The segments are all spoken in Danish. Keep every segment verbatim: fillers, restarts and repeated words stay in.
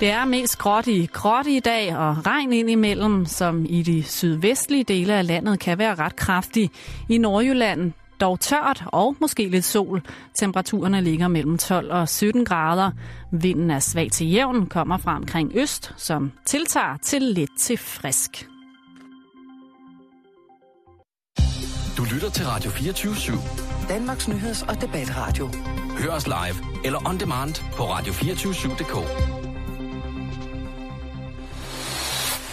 Det er mest gråt i gråt i dag, og regn indimellem, som i de sydvestlige dele af landet kan være ret kraftig. I Nordsjælland dog tørt og måske lidt sol. Temperaturerne ligger mellem tolv og sytten grader. Vinden er svag til jævn, kommer fra omkring øst, som tiltager til lidt til frisk. Du lytter til Radio fireogtyve syv. Danmarks nyheds- og debatradio. Hør os live eller on demand på radio to fire syv punktum d k.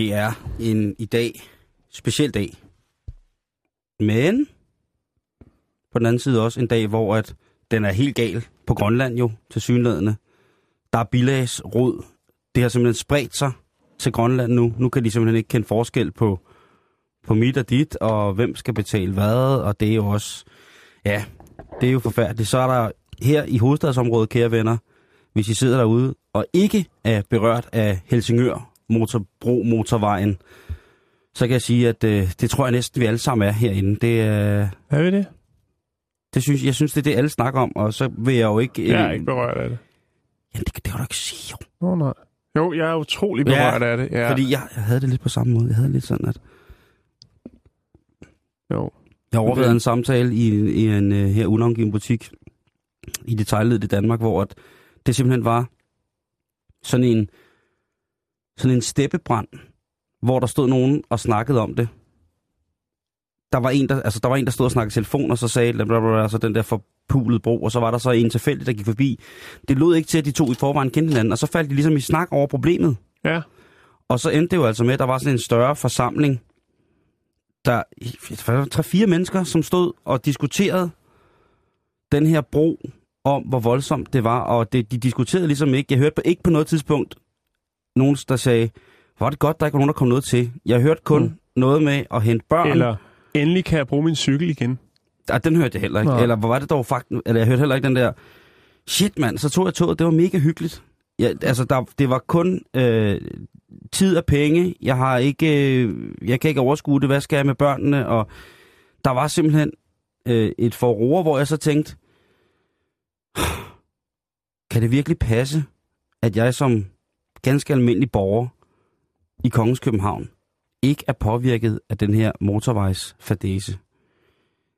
Det er en i dag speciel dag, men på den anden side også en dag, hvor at den er helt gal på Grønland jo, tilsyneladende. Der er bilagsrod. Det har simpelthen spredt sig til Grønland nu. Nu kan de simpelthen ikke kende forskel på, på mit og dit, og hvem skal betale hvad, og det er jo også, ja, det er jo forfærdeligt. Så er der her i hovedstadsområdet, kære venner, hvis I sidder derude og ikke er berørt af Helsingør, motorbro, motorvejen, så kan jeg sige, at øh, det tror jeg næsten, vi alle sammen er herinde. Det, øh, er vi det? det synes, jeg synes, det er det, alle snakker om, og så vil jeg jo ikke... Øh, jeg er ikke berørt af det. Jamen, det, det kan du ikke sige, jo. Oh, nej. Jo, jeg er utrolig berørt ja, af det. Ja. Fordi jeg, jeg havde det lidt på samme måde. Jeg havde lidt sådan, at... Jo. Jeg overvejede en samtale i, i en uh, her unangiven butik i detailledet i Danmark, hvor at det simpelthen var sådan en... sådan en steppebrand, hvor der stod nogen og snakkede om det. Der var en, der, altså, der, var en, der stod og snakkede telefon, og så sagde blablabla, altså, den der forpulede bro, og så var der så en tilfældig, der gik forbi. Det lød ikke til, at de to i forvejen kendte hinanden, og så faldt de ligesom i snak over problemet. Ja. Og så endte det jo altså med, at der var sådan en større forsamling, der var tre-fire mennesker, som stod og diskuterede den her bro, om hvor voldsomt det var, og det, de diskuterede ligesom ikke. Jeg hørte på, ikke på noget tidspunkt, nogen, der sagde, hvor er det godt, der ikke var nogen, der kom noget til. Jeg hørte kun mm. noget med at hente børn. Eller, endelig kan jeg bruge min cykel igen. Ah, den hørte jeg heller ikke. Nå. Eller, hvor var det dog faktisk... Eller, jeg hørte heller ikke den der... Shit, mand, så tog jeg toget. Det var mega hyggeligt. Jeg, altså, der, det var kun øh, tid og penge. Jeg har ikke... Øh, jeg kan ikke overskue det. Hvad skal jeg med børnene? Og der var simpelthen øh, et forroer, hvor jeg så tænkte... Kan det virkelig passe, at jeg som... ganske almindelige borgere i Kongens København ikke er påvirket af den her motorvejsfadese.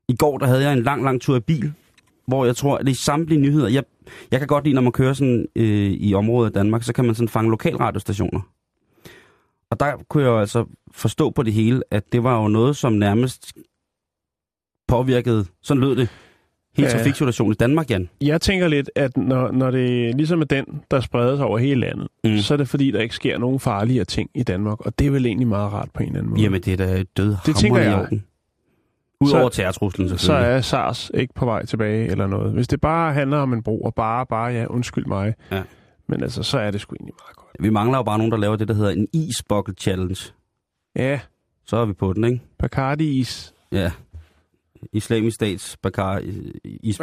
I går der havde jeg en lang, lang tur i bil, hvor jeg tror, at det er samtlige nyheder. Jeg, jeg kan godt lide, når man kører sådan, øh, i området af Danmark, så kan man sådan fange lokalradiostationer. Og der kunne jeg jo altså forstå på det hele, at det var jo noget, som nærmest påvirkede, sådan lød det, hele trafiksituationen i Danmark, Jan. Jeg tænker lidt, at når, når det ligesom er den, der spredes over hele landet, mm. så er det fordi, der ikke sker nogen farligere ting i Danmark, og det er vel egentlig meget rart på en eller anden måde. Jamen, det er da død hammer i orden. Udover terrortruslen selvfølgelig. Så er SARS ikke på vej tilbage eller noget. Hvis det bare handler om en bro, og bare, bare, ja, undskyld mig, ja. Men altså, så er det sgu egentlig meget godt. Vi mangler jo bare nogen, der laver det, der hedder en isbucket challenge. Ja. Så er vi på den, ikke? Bacardi-is. Ja. Islamisk Stats is,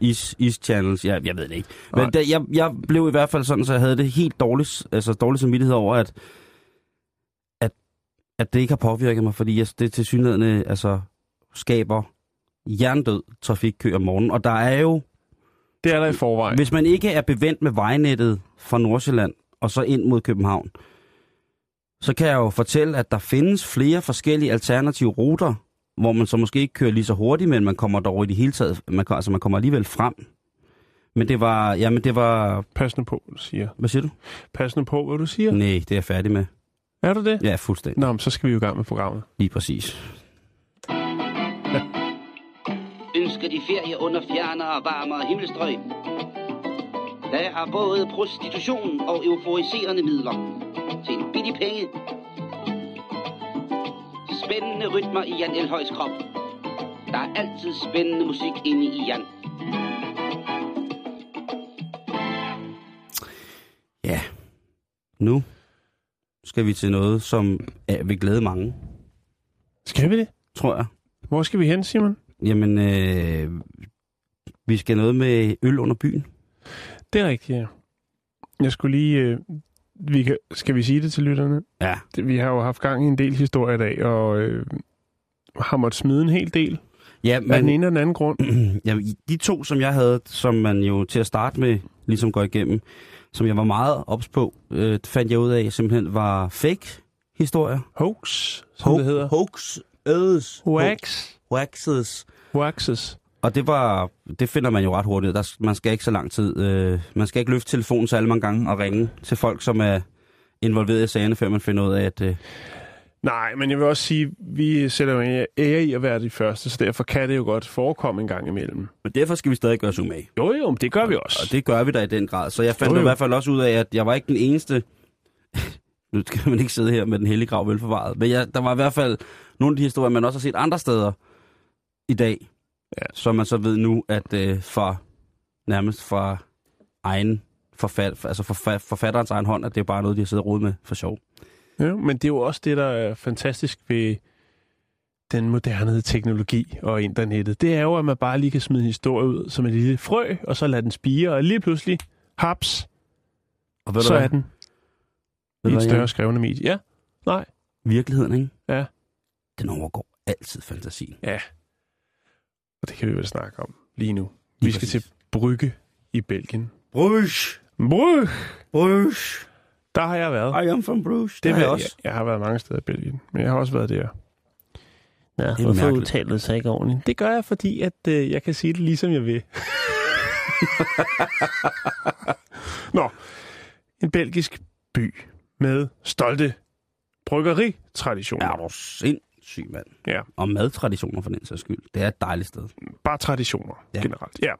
is, is Channels, ja, jeg ved det ikke. Men da, jeg, jeg blev i hvert fald sådan, så jeg havde det helt dårligt, altså dårlig samvittighed over, at, at, at det ikke har påvirket mig, fordi jeg, det tilsyneladende altså, skaber jerndød trafikkø om morgenen. Og der er jo... Det er der i forvejen. Hvis man ikke er bevendt med vejnettet fra Nordsjælland og så ind mod København, så kan jeg jo fortælle, at der findes flere forskellige alternative ruter, hvor man så måske ikke kører lige så hurtigt, men man kommer dog i det hele taget, man, altså man kommer alligevel frem. Men det var, ja, men det var... Passende på, hvad du siger. Hvad siger du? Passende på, hvad du siger? Nej, det er jeg færdig med. Er du det? Ja, fuldstændig. Nå, men så skal vi jo i gang med programmet. Lige præcis. Ja. Ønsker de ferie under fjernere og varmere himmelstrøg? Der er både prostitution og euforiserende midler til en billig penge. Spændende rytmer i Jan Elhøjs krop. Der er altid spændende musik inde i Jan. Ja, Nu skal vi til noget, som ja, vil glæde mange. Skal vi det? Tror jeg. Hvor skal vi hen, Simon? Jamen, øh, vi skal noget med øl under byen. Det er rigtigt, ja. Jeg skulle lige... Øh, vi kan, skal vi sige det til lytterne? Ja. Det, vi har jo haft gang i en del historie i dag, og øh, har måttet smide en hel del. Ja, men... Af den ene og den anden grund. Ja, de to, som jeg havde, som man jo til at starte med ligesom går igennem, som jeg var meget ops på, øh, fandt jeg ud af, simpelthen var fake-historier. Hoax, som Ho- det hedder. Hoax. Ødes. Wax. Waxes. Waxes. Og det var, det finder man jo ret hurtigt. Der, man skal ikke så lang tid. Øh, man skal ikke løfte telefonen så alle mange gange og ringe til folk, som er involveret i sagerne, før man finder ud af, at... Øh... Nej, men jeg vil også sige, vi sætter jo en ære i at være de første, så derfor kan det jo godt forekomme en gang imellem. Men derfor skal vi stadig gøre os umage. Jo jo, men det gør vi også. Og det gør vi da i den grad. Så jeg fandt jo, jo. i hvert fald også ud af, at jeg var ikke den eneste... Nu skal man ikke sidde her med den hellige grav velforvaret. Men jeg, der var i hvert fald nogle af de historier, man også har set andre steder i dag, ja. Som man så ved nu, at øh, fra, nærmest fra egen forfat, altså forfa- forfatterens egen hånd, at det er bare noget, de har siddet og rodet med for sjov. Ja, men det er jo også det, der er fantastisk ved den moderne teknologi og internettet. Det er jo, at man bare lige kan smide en historie ud som en lille frø, og så lade den spire, og lige pludselig, haps, og så er den. I et større skrevne medie. Ja, nej. Virkeligheden, ikke? Ja. Den overgår altid fantasien. Ja. Og det kan vi vel snakke om lige nu. Lige vi skal præcis. Til Brugge i Belgien. Brugge! Brugge! Brugge! Der har jeg været. I am from Brugge. Det har jeg også. Jeg, jeg har været mange steder i Belgien, men jeg har også været der. Ja, hvorfor udtalte sig ikke ordentligt? Det gør jeg, fordi at, øh, jeg kan sige det ligesom jeg vil. Nå. En belgisk by. Med stolte bryggeritraditioner. Ja, du er sindssyg, mand. Ja. Og madtraditioner for den sags skyld. Det er et dejligt sted. Bare traditioner, ja. Generelt. Ja.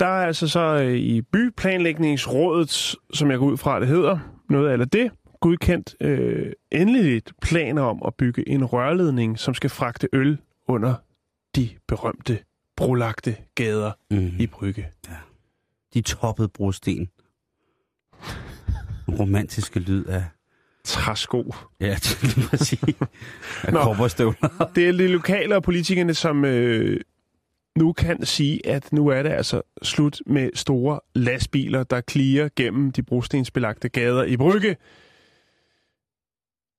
Der er altså så i byplanlægningsrådet, som jeg går ud fra, det hedder, noget eller det, godkendt øh, endeligt planer om at bygge en rørledning, som skal fragte øl under de berømte brolagte gader mm. i Brugge. Ja. De toppede brosten. Romantiske lyd af... Træsko. Ja, det må jeg sige. Af kobberstøvler. Det er de lokale og politikerne, som øh, nu kan sige, at nu er det altså slut med store lastbiler, der klirer gennem de brostensbelagte gader i Brugge.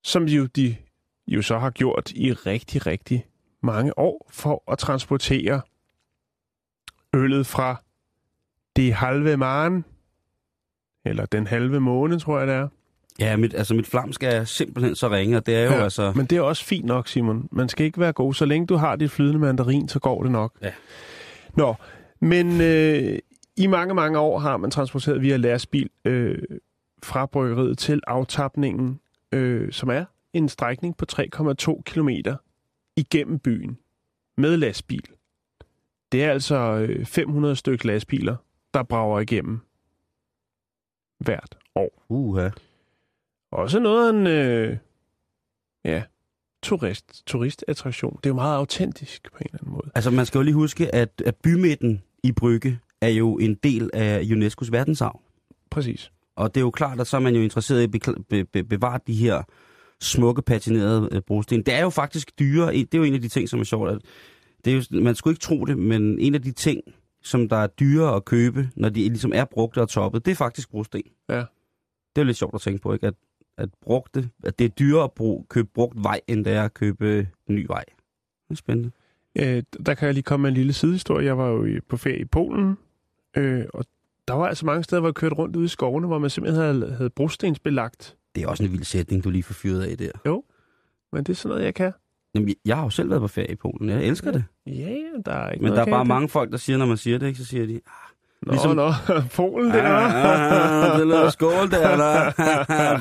Som jo, de jo så har gjort i rigtig, rigtig mange år for at transportere øllet fra de halve maren. Eller den halve måne, tror jeg, det er. Ja, mit, altså mit flamsk er simpelthen så ringe, og det er jo ja, altså... Men det er også fint nok, Simon. Man skal ikke være god. Så længe du har dit flydende mandarin, så går det nok. Ja. Nå, men øh, i mange, mange år har man transporteret via lastbil øh, fra bryggeriet til aftapningen, øh, som er en strækning på tre komma to kilometer igennem byen med lastbil. Det er altså øh, fem hundrede stykke lastbiler, der brager igennem. Hvert år. Uha. Også noget af en øh, ja, turist, turistattraktion. Det er jo meget autentisk på en eller anden måde. Altså man skal jo lige huske, at, at bymidten i Brugge er jo en del af UNESCO's verdensarv. Præcis. Og det er jo klart, at så er man jo interesseret i at bekla- be- be- bevare de her smukke, patinerede øh, brosten. Det er jo faktisk dyre. Det er jo en af de ting, som er sjovt. At det er jo, man skulle ikke tro det, men en af de ting... som der er dyrere at købe, når de ligesom er brugte og toppet, det er faktisk brosten. Ja. Det er jo lidt sjovt at tænke på, ikke? At, at, brugte, at det er dyrere at bruge, købe brugt vej, end det er at købe ny vej. Det er spændende. Øh, der kan jeg lige komme med en lille sidehistorie. Jeg var jo på ferie i Polen, øh, og der var altså mange steder, hvor jeg kørte rundt ude i skovene, hvor man simpelthen havde, havde brostensbelagt. Det er også en vild sætning, du lige får fyret af der. Jo, men det er sådan noget, jeg kan. Jamen, jeg har jo selv været på ferie i Polen. Jeg elsker det. Ja, yeah, der er ikke Men der er bare det. mange folk, der siger, når man siger det, ikke, så siger de... Ah, nå, ligesom... nå, Polen der. Ah, ah, det løber skål der, der.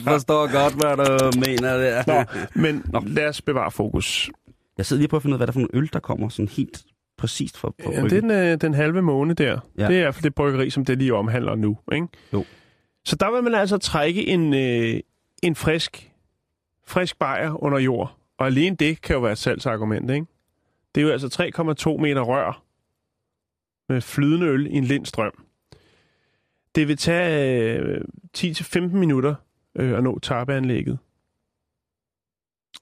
Forstår godt, hvad du mener der. Nå, men nå. Lad os bevare fokus. Jeg sidder lige på at finde ud af, hvad der for nogle øl, der kommer sådan helt præcist fra bryggen. Ja, det er den, den halve måne der. Ja. Det er i hvert fald det bryggeri, som det lige omhandler nu, ikke? Jo. Så der vil man altså trække en, øh, en frisk, frisk bajer under jord. Og alene det kan jo være et salgsargument, ikke? Det er jo altså tre komma to meter rør med flydende øl i en lindstrøm. Det vil tage øh, ti til femten minutter øh, at nå tappeanlægget.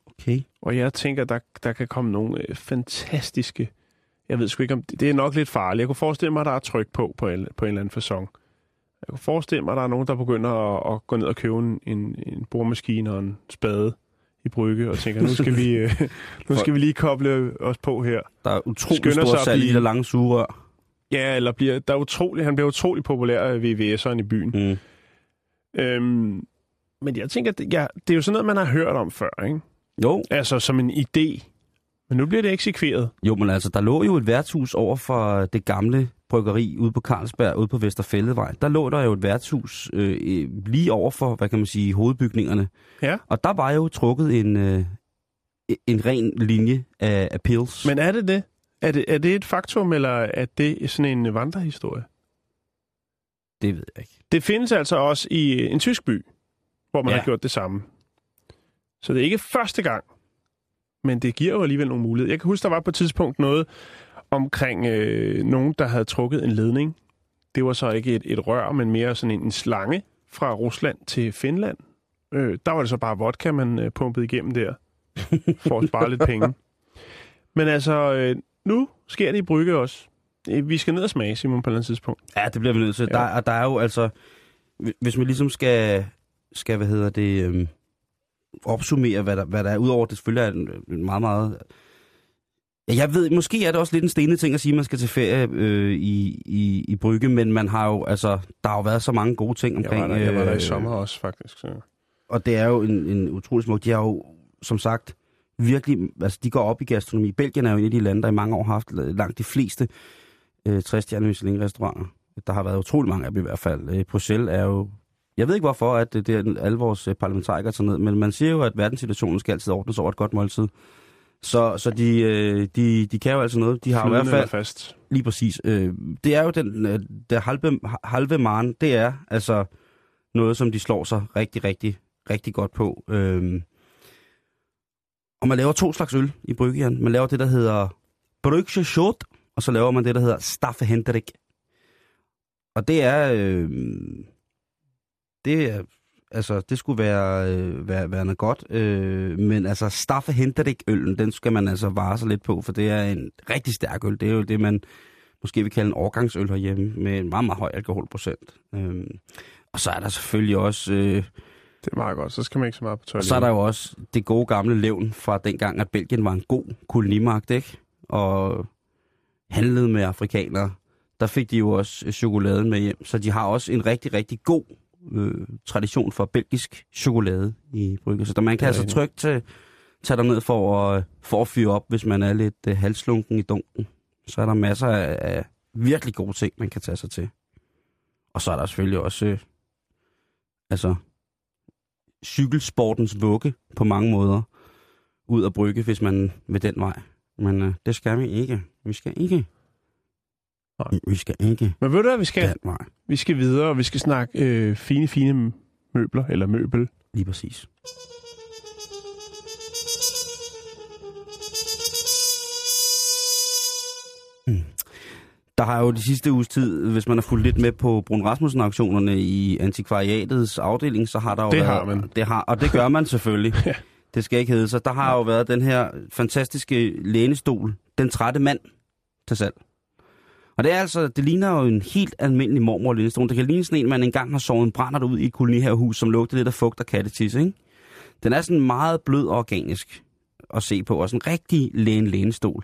Okay. Og jeg tænker, der, der kan komme nogle øh, fantastiske... Jeg ved sgu ikke, om det, det er nok lidt farligt. Jeg kunne forestille mig, at der er tryk på på en, på en eller anden facon. Jeg kunne forestille mig, at der er nogen, der begynder at, at gå ned og købe en, en boremaskine og en spade i Brugge, og tænker, nu skal vi, øh, nu skal vi lige koble os på her. Der er utrolig stor salg i det lange sugerør. Ja, eller bliver, der er utrolig, han bliver utrolig populær af V V S'eren i byen. Mm. Øhm, men jeg tænker, det, ja, det er jo sådan noget, man har hørt om før, ikke? Jo. Altså som en idé. Men nu bliver det eksekveret. Jo, men altså, der lå jo et værtshus over for det gamle bryggeri ude på Carlsberg, ude på Vesterfældevej. Der lå der jo et værtshus øh, lige over for, hvad kan man sige, hovedbygningerne. Ja. Og der var jo trukket en, øh, en ren linje af, af pils. Men er det det? Er det, er det et faktum, eller er det sådan en vandrehistorie? Det ved jeg ikke. Det findes altså også i en tysk by, hvor man ja. har gjort det samme. Så det er ikke første gang, men det giver jo alligevel nogle muligheder. Jeg kan huske, der var på et tidspunkt noget omkring øh, nogen, der havde trukket en ledning. Det var så ikke et, et rør, men mere sådan en, en slange fra Rusland til Finland. Øh, der var det så bare vodka, man øh, pumpede igennem der, for at spare lidt penge. Men altså... Øh, nu sker det i Brugge også. Vi skal ned og smage, Simon, på et eller andet tidspunkt. Ja, det bliver vi nødt til. Ja. Der, der er jo altså... Hvis man ligesom skal, skal hvad hedder det, øhm, opsummere, hvad der, hvad der er, udover det selvfølgelig er en meget, meget... Jeg ved, måske er det også lidt en stenet ting at sige, at man skal til ferie øh, i, i, i Brugge, men man har jo, altså, der har jo været så mange gode ting omkring... Jeg var der, jeg var der i sommer også, faktisk. Så. Og det er jo en, en utrolig smuk... De har jo, som sagt... virkelig, altså de går op i gastronomi. Belgien er jo en af de lande, der i mange år har haft langt de fleste øh, tres stjerne Michelin-restauranter. Der har været utrolig mange af dem i hvert fald. Øh, Bruxelles er jo... Jeg ved ikke hvorfor, at det er alle vores parlamentarikere tager ned, men man siger jo, at verdenssituationen skal altid ordnes over et godt måltid. Så, så de, øh, de, de kan jo altså noget. De har Flydende i hvert fald... fast. Lige præcis. Øh, det er jo den... Øh, der halve, halve maren, det er altså noget, som de slår sig rigtig, rigtig, rigtig godt på. Øh, Og man laver to slags øl i Bryggen. Man laver det, der hedder Brygge Shot, og så laver man det, der hedder Staffe Hendrik. Og det er... Øh, det er... Altså, det skulle være, øh, være, være noget godt. Øh, men altså, Staffe Hendrik-øllen, den skal man altså vare sig lidt på, for det er en rigtig stærk øl. Det er jo det, man måske vil kalde en årgangsøl herhjemme, med en meget, meget høj alkoholprocent. Øh, og så er der selvfølgelig også... Øh, Det er meget godt, så skal man ikke så meget på tøjlighed. Og så er der jo også det gode gamle levn fra dengang, at Belgien var en god kolonimagt, ikke? Og handlede med afrikanere. Der fik de jo også chokoladen med hjem. Så de har også en rigtig, rigtig god øh, tradition for belgisk chokolade i Brugge. Så der, man kan altså trygt tage, tage derned for at, for at fyre op, hvis man er lidt øh, halslunken i dunken. Så er der masser af, af virkelig gode ting, man kan tage sig til. Og så er der selvfølgelig også... Øh, altså... cykelsportens vugge på mange måder ud af Brugge, hvis man ved den vej. Men øh, det skal vi ikke. Vi skal ikke. Nej. Vi skal ikke. Men ved du hvad vi skal? Den vej. Vi skal videre, og vi skal snakke øh, fine, fine møbler, eller møbel. Lige præcis. Hmm. Der har jo de sidste uges tid, hvis man har fulgt lidt med på Brun Rasmussen-auktionerne i antikvariatets afdeling, så har der jo det været... Det har man. Det har, og det gør man selvfølgelig. Ja. Det skal ikke hedde sig. Der har ja. jo været den her fantastiske lænestol, Den Trætte Mand, til salg. Og det er altså, det ligner jo en helt almindelig mormor-lænestol. Det kan ligne sådan en, man engang har sovet en brændert ud i et kolonihavehus, som lugter lidt af fugt og kattetisse, ikke? Den er sådan meget blød og organisk at se på, og sådan en rigtig læne-lænestol.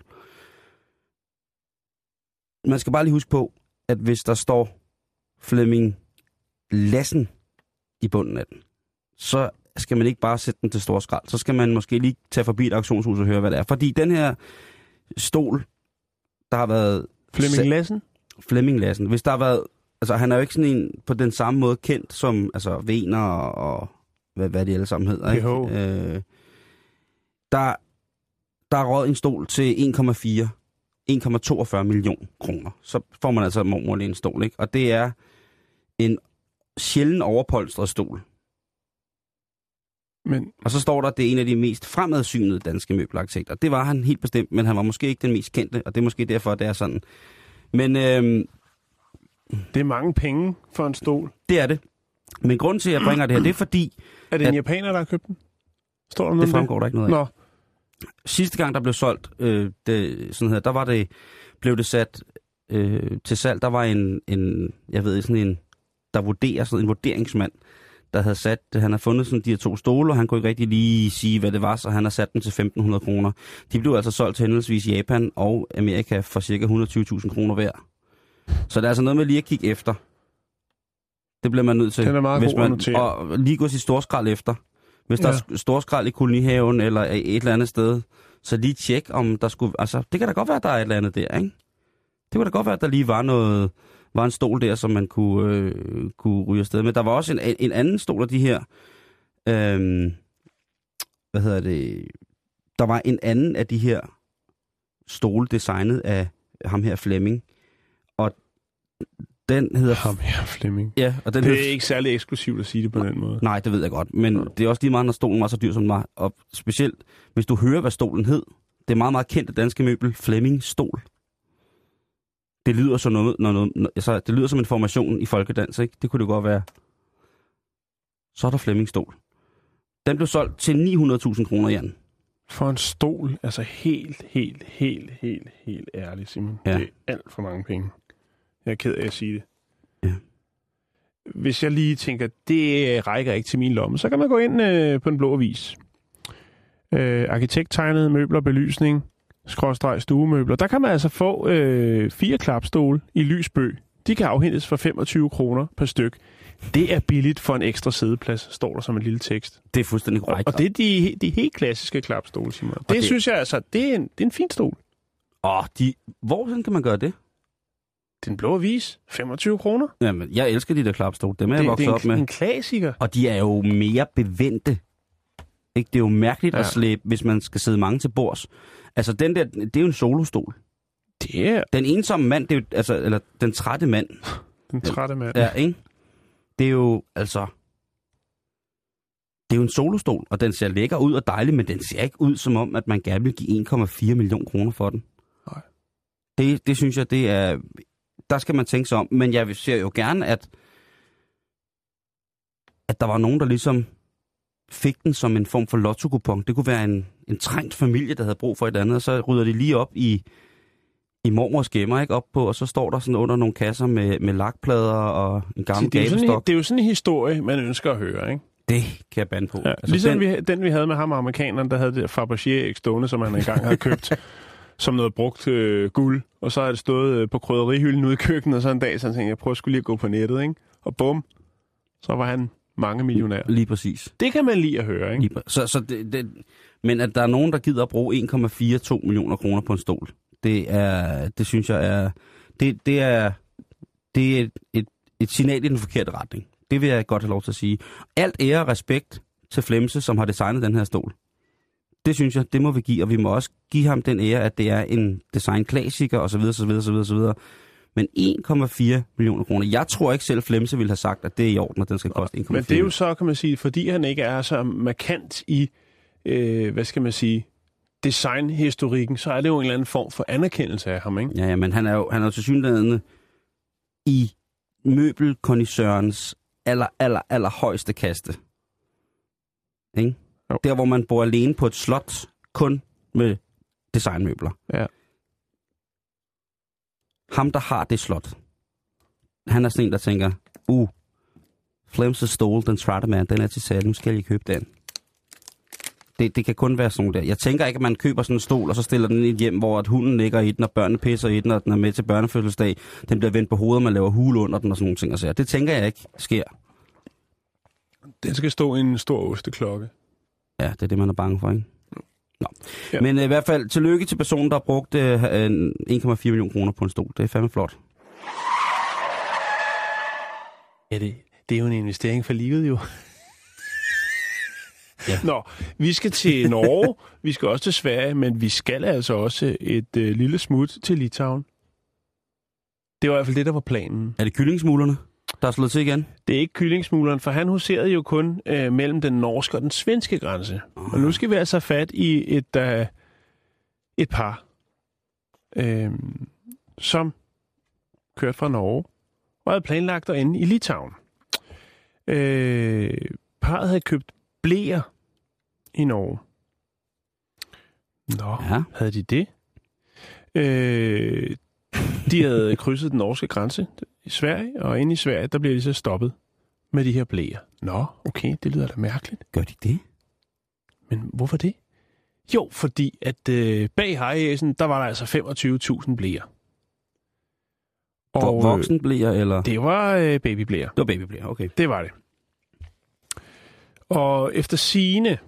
Man skal bare lige huske på, at hvis der står Flemming Lassen i bunden af den, så skal man ikke bare sætte den til stor skrald. Så skal man måske lige tage forbi et auktionshus og høre, hvad det er. Fordi den her stol, der har været... Flemming Lassen? Flemming Lassen. Hvis der har været... Altså, han er jo ikke sådan en på den samme måde kendt som altså Vener og... Hvad, hvad de alle sammen hedder, ikke? Øh, der, der er røget en stol til en komma fire en komma toogfyrre millioner kroner. Så får man altså mormorlig en stol, ikke? Og det er en sjældent overpolstret stol. Men... Og så står der, at det er en af de mest fremadsynede danske møbelarkitekter. Det var han helt bestemt, men han var måske ikke den mest kendte, og det er måske derfor, det er sådan. Men øh, Det er mange penge for en stol. Det er det. Men grunden til, at jeg bringer det her, det er fordi... Er det en japaner, der har købt den? Står der noget? Det fremgår der ikke noget af. Nå. Sidste gang, der blev solgt, øh, det, sådan her, der var det, blev det sat øh, til salg. Der var en, en, jeg ved sådan en, der vurderer, sådan en vurderingsmand, der havde sat, han har fundet sådan de her to stole, og han kunne ikke rigtig lige sige, hvad det var, så han har sat dem til femten hundrede kroner. De blev altså solgt til henholdsvis Japan og Amerika for cirka hundrede og tyve tusind kroner hver. Så det er altså noget med lige at kigge efter. Det bliver man nødt til. Den er meget hvis god man, at notere. Og lige gå sit storskrald efter. Hvis ja. Der er storskrald i kolonihaven eller et eller andet sted, så lige tjek, om der skulle... Altså, det kan da godt være, at der er et eller andet der, ikke? Det kunne da godt være, at der lige var noget... var en stol der, som man kunne, øh, kunne ryge afsted med. Der var også en, en anden stol af de her... Øh, hvad hedder det? Der var en anden af de her stole, designet af ham her Flemming. Og den hedder... Ham her Flemming. Ja, og den det er hedder... ikke særlig eksklusivt at sige det på den måde. Nej, det ved jeg godt. Men det er også lige meget, når stolen var så dyr som den var. Og specielt, hvis du hører, hvad stolen hed. Det er meget, meget kendt af danske møbel. Flemming stol. Det lyder, så noget, noget, noget, altså, det lyder som en formation i folkedans, ikke? Det kunne det godt være. Så er der Flemming stol. Den blev solgt til ni hundrede tusind kroner, Jan. For en stol? Altså helt, helt, helt, helt, helt ærlig, Simon. Ja. Det er alt for mange penge. Jeg er ked af at sige det. Ja. Hvis jeg lige tænker, det rækker ikke til min lomme, så kan man gå ind øh, på Den Blå Avis. Øh, arkitekt tegnede møbler, belysning... skråstreg stuemøbler. Der kan man altså få øh, fire klapstole i lysbøg. De kan afhentes for femogtyve kroner per styk. Det er billigt for en ekstra sædeplads, står der som en lille tekst. Det er fuldstændig korrekt. Og, og det er de, de helt klassiske klapstole, Simon. Det, det synes jeg altså, det er en, det er en fin stol. Åh, de, hvor kan man gøre det? Den Blå Avis, femogtyve kroner. Jamen, jeg elsker de der klapstole. Dem er det, jeg vokset op med. Det er en klassiker. Og de er jo mere bevendte. Ikke? Det er jo mærkeligt ja. At slæbe, hvis man skal sidde mange til bords. Altså, den der, det er jo en solostol. Det er... Den ensomme mand, det er jo, altså, eller den trætte mand. Den trætte mand. Ja, ikke? Det er jo, altså... Det er jo en solostol, og den ser lækker ud og dejlig, men den ser ikke ud som om, at man gerne vil give en komma fire millioner kroner for den. Nej. Det, det synes jeg, det er... Der skal man tænke sig om, men jeg ser jo gerne, at... At der var nogen, der ligesom... fik den som en form for lotto-kupon. Det kunne være en, en trængt familie, der havde brug for et andet, og så rydder de lige op i, i mormors gemmer, ikke? Op på, og så står der sådan under nogle kasser med, med lakplader og en gammel gabestok. Det er, sådan, det er jo sådan en historie, man ønsker at høre, ikke? Det kan jeg bande på. Ja, altså, ligesom den vi, den, vi havde med ham og amerikaneren, der havde det Fabergé-æg stående, som han engang havde købt, som noget brugt øh, guld, og så havde det stået øh, på krydderihylden ude i køkkenet, og så en dag, så han tænkte, jeg prøver skulle lige at gå på nettet, ikke? Og bum, så var han... mange millionærer. Lige præcis. Det kan man lige at høre, ikke? Lige, så, så det, det, men at der er nogen, der gider at bruge en komma fire to millioner kroner på en stol, det er, det synes jeg er, det, det er, det er et, et, et signal i den forkerte retning. Det vil jeg godt have lov til at sige. Alt ære og respekt til Flemse, som har designet den her stol. Det synes jeg, det må vi give, og vi må også give ham den ære, at det er en designklassiker, og så videre, så videre, så videre, så videre. Men en komma fire millioner kroner. Jeg tror ikke selv, Flemse ville have sagt, at det er i orden, at den skal koste en komma fire. Men det er jo så, kan man sige, fordi han ikke er så markant i, øh, hvad skal man sige, designhistorikken, så er det jo en eller anden form for anerkendelse af ham, ikke? Ja, ja, men han er jo, han er jo tilsyneladende i møbelkondisørens aller, aller, aller højeste kaste. Ikke? Jo. Der, hvor man bor alene på et slot, kun med designmøbler. Ja. Ham, der har det slot, han er sådan en, der tænker, uh, Flemse stole, den trætte mand, den er til salg, nu skal jeg købe den. Det, det kan kun være sådan der. Jeg tænker ikke, at man køber sådan en stol, og så stiller den i et hjem, hvor at hunden ligger i den, og børnene pisser i den, og den er med til børnefødselsdag. Den bliver vendt på hovedet, og man laver hul under den og sådan nogle ting. Og så. Det tænker jeg ikke sker. Den skal stå i en stor osteklokke. Ja, det er det, man er bange for, ikke? No. Ja. Men uh, i hvert fald, tillykke til personen, der har brugt uh, en komma fire millioner kroner på en stol. Det er fandme flot. Ja, det, det er jo en investering for livet, jo. Ja. Nå, vi skal til Norge, vi skal også til Sverige, men vi skal altså også et uh, lille smut til Litauen. Det var i hvert fald det, der var planen. Er det kyllingsmuglerne, der er slået til igen? Det er ikke kyllingsmugleren, for han huserede jo kun øh, mellem den norske og den svenske grænse. Uh-huh. Og nu skal vi altså fat i et, øh, et par, øh, som kørte fra Norge og havde planlagt at ende i Litauen. Øh, parret havde købt bleer i Norge. Nå, ja. Havde de det? Øh, de havde krydset den norske grænse i Sverige, og inde i Sverige, der bliver de så stoppet med de her bleer. Nå, okay, det lyder da mærkeligt. Gør de det? Men hvorfor det? Jo, fordi at øh, bag hajæsen, der var der altså femogtyve tusind bleer. Og voksenbleer, eller? Det var øh, babybleer. Det var babybleer, okay. Det var det. Og efter sigende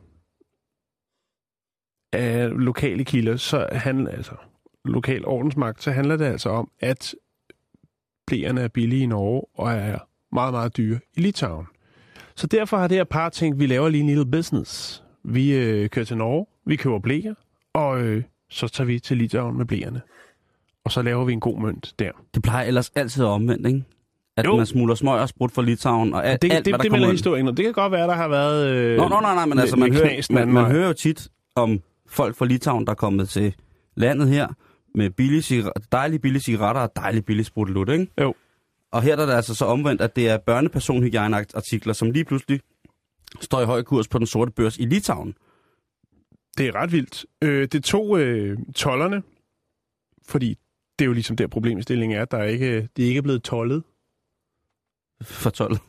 af lokale kilder, så handler altså, lokal ordensmagt, så handler det altså om, at bleerne er billige i Norge, og er meget, meget dyre i Litauen. Så derfor har det her par tænkt, vi laver lige en lille business. Vi øh, kører til Norge, vi køber bleer, og øh, så tager vi til Litauen med bleerne. Og så laver vi en god mønt der. Det plejer ellers altid omvendt, ikke? At jo. Man smuler smøg og sprut for Litauen, og alt, det, alt det, hvad der det kommer ind. Historien, og det kan godt være, der har været... Øh, nå, nå, nej, nej, men altså, man, hører, man, man hører jo tit om folk fra Litauen, der er kommet til landet her, med billige, dejlige billige cigaretter og dejlige billige spruttelut, ikke? Jo. Og her der er det altså så omvendt, at det er børnepersonhygiejneartikler, som lige pludselig står i høj kurs på den sorte børs i Litauen. Det er ret vildt. Øh, det tog øh, tollerne, fordi det er jo ligesom der problemstillingen er, at der ikke, de ikke er blevet tollet. Fortollet?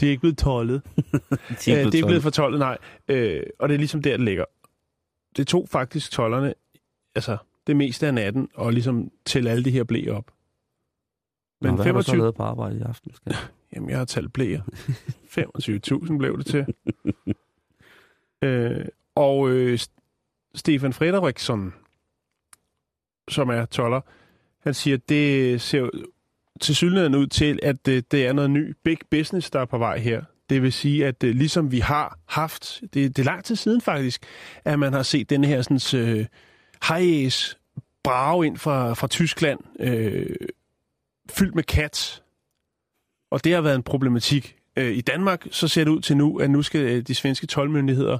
Det er ikke blevet tollet. de er ikke blevet det er ikke tollet. blevet fortollet, nej. Øh, og det er ligesom der, det ligger. Det tog faktisk tollerne, altså det meste af natten, og ligesom tælle alle de her bleer op. Men nå, hvad femogtyve... har du så lavet på arbejde i aften? Skal jeg? Jamen, jeg har talt bleer. femogtyve tusind blev det til. øh, og øh, Stefan Frederiksson, som er toller, han siger, at det ser tilsyneladende ud til, at det er noget ny big business, der er på vej her. Det vil sige, at ligesom vi har haft, det, det er lang tid siden faktisk, at man har set den her sådan, uh, hajæs brage ind fra, fra Tyskland, øh, fyldt med kat. Og det har været en problematik. Øh, I Danmark så ser det ud til nu, at nu skal de svenske toldmyndigheder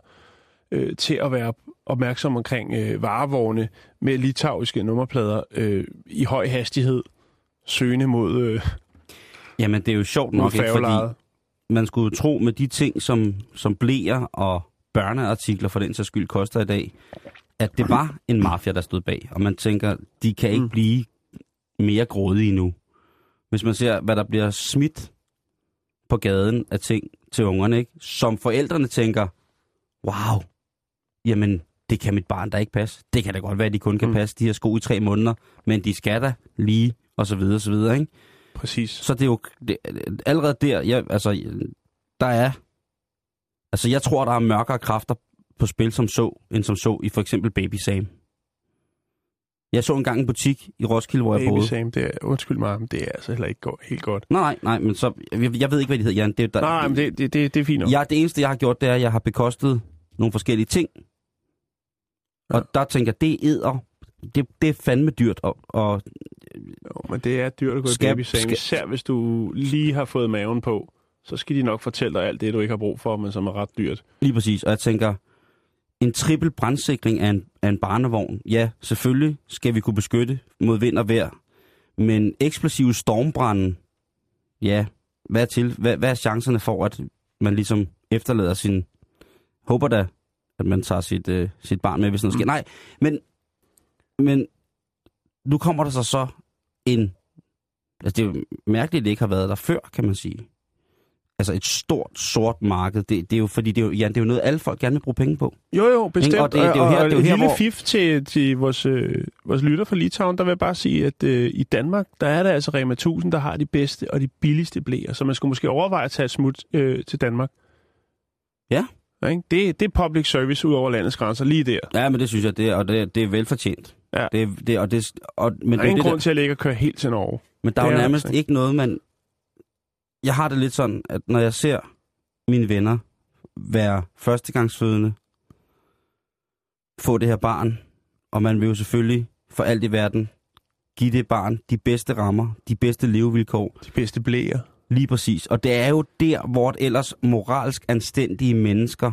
øh, til at være opmærksom omkring øh, varevogne med litauiske nummerplader øh, i høj hastighed, søgende mod øh, jamen, det er jo sjovt nok, ikke, fordi man skulle tro med de ting, som, som bleer og børneartikler for den sags skyld koster i dag, at det var en mafia, der stod bag. Og man tænker, de kan ikke mm. blive mere grådige nu. Hvis man ser, hvad der bliver smidt på gaden af ting til ungerne, ikke? Som forældrene tænker, wow, jamen, det kan mit barn da ikke passe. Det kan da godt være, at de kun kan mm. passe de her sko i tre måneder, men de skal da lige, og så videre, og så videre, ikke? Præcis. Så det er jo det, allerede der, ja, altså, der er, altså, jeg tror, der er mørkere kræfter på spil, som så, end som så i for eksempel Baby Sam. Jeg så engang en butik i Roskilde, hvor Baby jeg boede. Baby Sam, det er, undskyld mig, men det er altså heller ikke go- helt godt. Nej, nej, men så, jeg, jeg ved ikke, hvad det hedder, Jan. Det, der, nej, men det, det, det, det er fint nok. Jeg, det eneste, jeg har gjort, det er, at jeg har bekostet nogle forskellige ting. Og ja. Der tænker jeg, det er edder. Det, det er fandme dyrt. Og, og, jo, men det er dyrt at gå i Baby Sam. Især hvis du lige har fået maven på, så skal de nok fortælle dig alt det, du ikke har brug for, men som er ret dyrt. Lige præcis, og jeg tænker... En trippel brandsikring af en, af en barnevogn. Ja, selvfølgelig skal vi kunne beskytte mod vind og vejr. Men eksplosive stormbrande, ja, hvad er, til, hvad, hvad er chancerne for, at man ligesom efterlader sin... Håber da, at man tager sit, øh, sit barn med, hvis noget sker. Nej, men, men nu kommer der så så en... Altså, det er jo mærkeligt, at det ikke har været der før, kan man sige. Altså et stort, sort marked, det, det er jo fordi, det er jo, ja, det er jo noget, alle folk gerne vil bruge penge på. Jo, jo, bestemt. Og det, det er jo her, og, og det er jo her, lille hvor... fif til, til vores, øh, vores lytter fra Litauen, der vil jeg bare sige, at øh, i Danmark, der er der altså Rema tusind, der har de bedste og de billigste bleer, så man skulle måske overveje at tage et smut øh, til Danmark. Ja. Ja, ikke? Det, det er public service ud over landets grænser, lige der. Ja, men det synes jeg, det er, og det, det er velfortjent. Ja. Det, det, og det, og, men der er det, ingen det, grund der... til at lægge og køre helt til Norge. Men der er jo nærmest altså ikke noget, man... Jeg har det lidt sådan, at når jeg ser mine venner være førstegangsfødende, få det her barn, og man vil jo selvfølgelig for alt i verden give det barn de bedste rammer, de bedste levevilkår. De bedste bleer. Lige præcis. Og det er jo der, hvor ellers moralsk anstændige mennesker,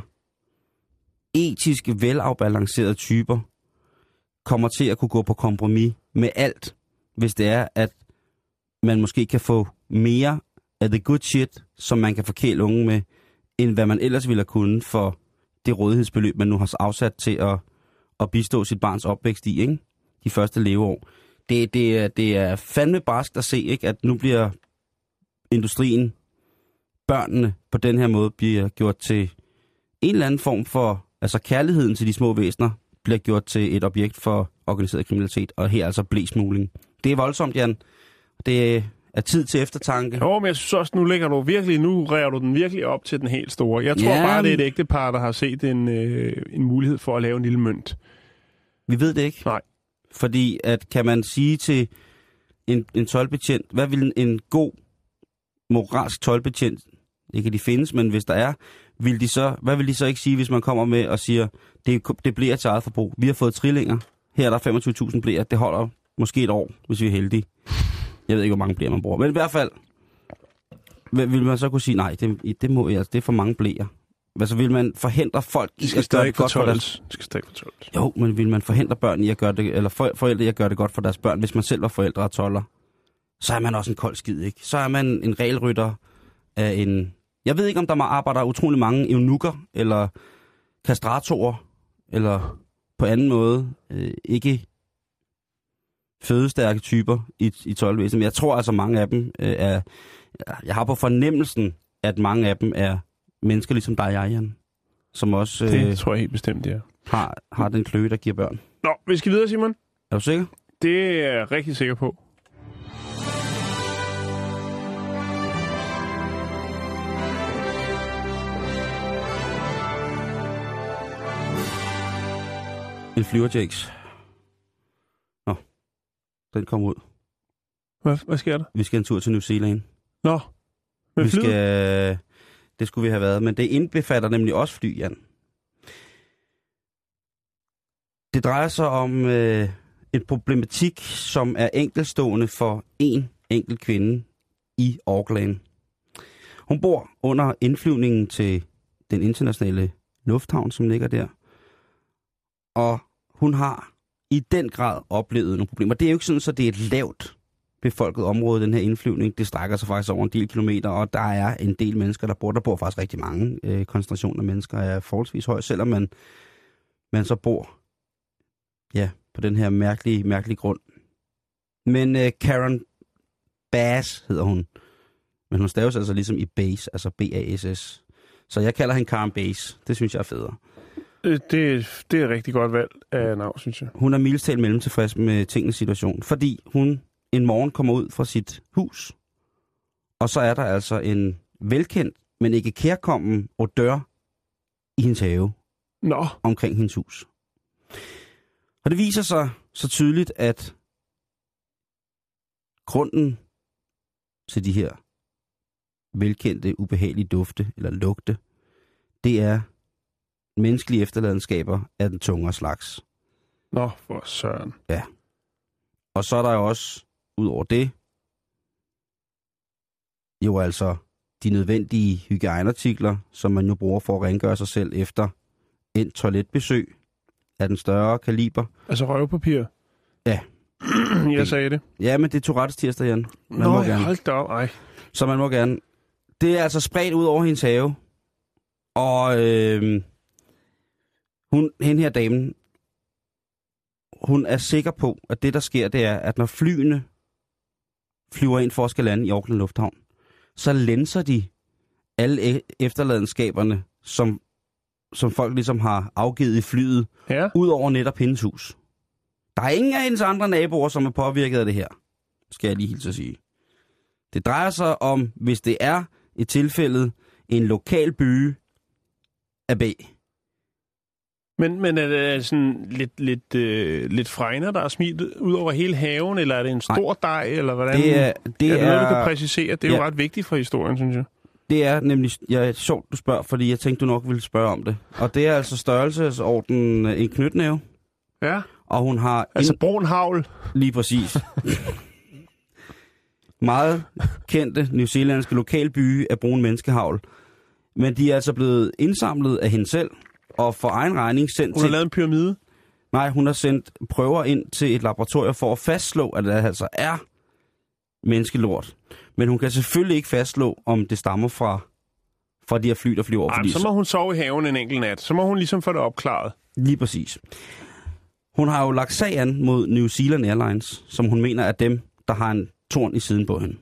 etisk velafbalancerede typer, kommer til at kunne gå på kompromis med alt, hvis det er, at man måske kan få mere af the good shit, som man kan forkæle unge med, end hvad man ellers ville have kunnet for det rådighedsbeløb, man nu har afsat til at, at bistå sit barns opvækst i, ikke? De første leveår. Det, det, er, det er fandme barskt at se, ikke? At nu bliver industrien, børnene på den her måde bliver gjort til en eller anden form for, altså kærligheden til de små væsener bliver gjort til et objekt for organiseret kriminalitet, og her altså blæsmugling. Det er voldsomt, Jan. Det er tid til eftertanke. Jo, men jeg synes også, nu ligger du virkelig, nu ræver du den virkelig op til den helt store. Jeg tror ja, bare, det er et ægtepar, der har set en, øh, en mulighed for at lave en lille mønt. Vi ved det ikke. Nej. Fordi at kan man sige til en, en toldbetjent, hvad vil en god moralsk toldbetjent, det kan de findes, men hvis der er, vil de så, hvad vil de så ikke sige, hvis man kommer med og siger, det, det bliver til eget forbrug. Vi har fået trillinger. Her er der femogtyve tusind blæer. Det holder måske et år, hvis vi er heldige. Jeg ved ikke, hvor mange blæer man bruger. Men i hvert fald, vil man så kunne sige, nej, det, det må jeg, altså, det er for mange blæer. Altså, vil man forhindre folk i at gøre det godt for deres... De skal stadig fortolles. Jo, men vil man forhindre børn i at gøre det, eller forældre i at gøre det godt for deres børn, hvis man selv var forældre og toller, så er man også en kold skid, ikke? Så er man en regelrytter af en... Jeg ved ikke, om der arbejder utrolig mange eunukker, eller kastratorer, eller på anden måde øh, ikke fødestærke typer i, i toldvæsenet. Men jeg tror altså, mange af dem øh, er... Jeg har på fornemmelsen, at mange af dem er mennesker ligesom dig, jeg, Jan, som også... Øh, det tror jeg helt bestemt, det er. Har, har den kløe, der giver børn. Nå, vi skal videre, Simon. Er du sikker? Det er jeg rigtig sikker på. En flyverjæks. Nå, den kommer ud. Hvad, hvad sker der? Vi skal en tur til New Zealand. Nå, med flyet? Vi skal... Det skulle vi have været, men det indbefatter nemlig også fly, Jan. Det drejer sig om øh, en problematik, som er enkeltstående for en enkelt kvinde i Auckland. Hun bor under indflyvningen til den internationale lufthavn, som ligger der. Og hun har i den grad oplevet nogle problemer. Det er jo ikke sådan, at det er et lavt befolket område, den her indflyvning. Det strækker sig faktisk over en del kilometer, og der er en del mennesker, der bor. Der bor faktisk rigtig mange. Øh, koncentrationen af mennesker er forholdsvis høj, selvom man, man så bor ja, på den her mærkelige, mærkelige grund. Men øh, Karen Bass hedder hun. Men hun staves altså ligesom i Bass, altså B A S S. Så jeg kalder hende Karen Bass. Det synes jeg er federe. Det, det er rigtig godt valg af navn, synes jeg. Hun er mildest talt mellem tilfreds med tingens situation, fordi hun en morgen kommer ud fra sit hus, og så er der altså en velkendt, men ikke kærkommen odør i hendes have. Nå. Omkring hendes hus. Og det viser sig så tydeligt, at grunden til de her velkendte, ubehagelige dufte eller lugte, det er menneskelige efterladenskaber af den tungere slags. Nå, for søren. Ja. Og så er der jo også, ud over det, jo altså de nødvendige hygiejneartikler, som man jo bruger for at rengøre sig selv efter en toiletbesøg af den større kaliber. Altså røvpapir? Ja. Jeg det. sagde det. Ja, men det er Tourettes tirsdag, Jan. Man Nå, må gerne. Hold da op, ej. Så man må gerne. Det er altså spredt ud over hendes have, og øh, hun, hende her damen, hun er sikker på, at det, der sker, det er, at når flyene flyver ind for at skal lande i Auckland Lufthavn, så lænser de alle efterladenskaberne, som, som folk ligesom har afgivet i flyet, ja, ud over netop hendes hus. Der er ingen af hendes andre naboer, som er påvirket af det her, skal jeg lige hilse at sige. Det drejer sig om, hvis det er i tilfældet en lokal byge af B. Men, men er det sådan lidt, lidt, øh, lidt fregner, der er smidt ud over hele haven, eller er det en stor dej, eller hvordan? Det er, det er, er noget, du kan præcisere? Det er ja. jo ret vigtigt for historien, synes jeg. Det er nemlig ja, sjovt, du spørger, fordi jeg tænkte, du nok ville spørge om det. Og det er altså størrelsesorden en knytnæve. Ja. Og hun har... Altså en... brun havl. Lige præcis. Meget kendte newzealandske lokalbye af brun menneskehavl. Men de er altså blevet indsamlet af hende selv. Og for egen regning sendt til... Hun har lavet en pyramide? Nej, hun har sendt prøver ind til et laboratorium for at fastslå, at det altså er menneskelort. Men hun kan selvfølgelig ikke fastslå, om det stammer fra, fra de her fly, der flyver over. Ej, så må hun sove i haven en enkelt nat. Så må hun ligesom få det opklaret. Lige præcis. Hun har jo lagt sag an mod New Zealand Airlines, som hun mener er dem, der har en torn i siden på hende.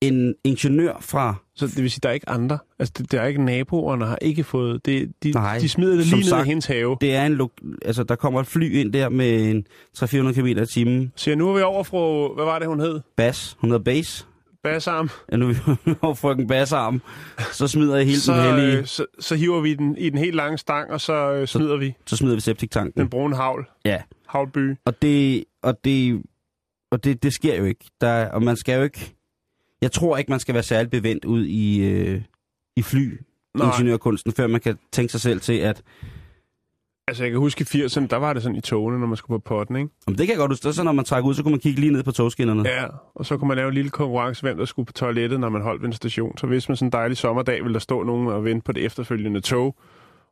En ingeniør fra... Så det vil sige, der er ikke andre? Altså, der er ikke naboerne, har ikke fået... Det, de, nej, de smider det lige ned sagt, i hendes have. Det er en... Lo- altså, der kommer et fly ind der med en tre til fire hundrede kilometer i timen. Så nu er vi over fra... Hvad var det, hun hed? Bass. Hun hedder Bass. Bassarm. Ja, nu er vi over frøken Bassarm. Så smider jeg hele så, den hellige... Øh, så, så hiver vi den i den helt lange stang, og så øh, smider så, vi... Så smider vi septiktanken. Den brune havl. Ja. Havlby. Og det... Og det... Og det, det sker jo ikke. Der, og man skal jo ikke... Jeg tror ikke, man skal være særlig bevendt ud i, øh, i flyingeniørkunsten, før man kan tænke sig selv til, at... Altså, jeg kan huske i firserne, der var det sådan i togene, når man skulle på potten, ikke? Jamen, det kan jeg godt huske. Det er sådan, når man trækker ud, så kunne man kigge lige ned på togskinnerne. Ja, og så kunne man lave en lille konkurrence, hvem der skulle på toilettet, når man holdt ved en station. Så hvis man sådan en dejlig sommerdag, ville der stå nogen og vente på det efterfølgende tog,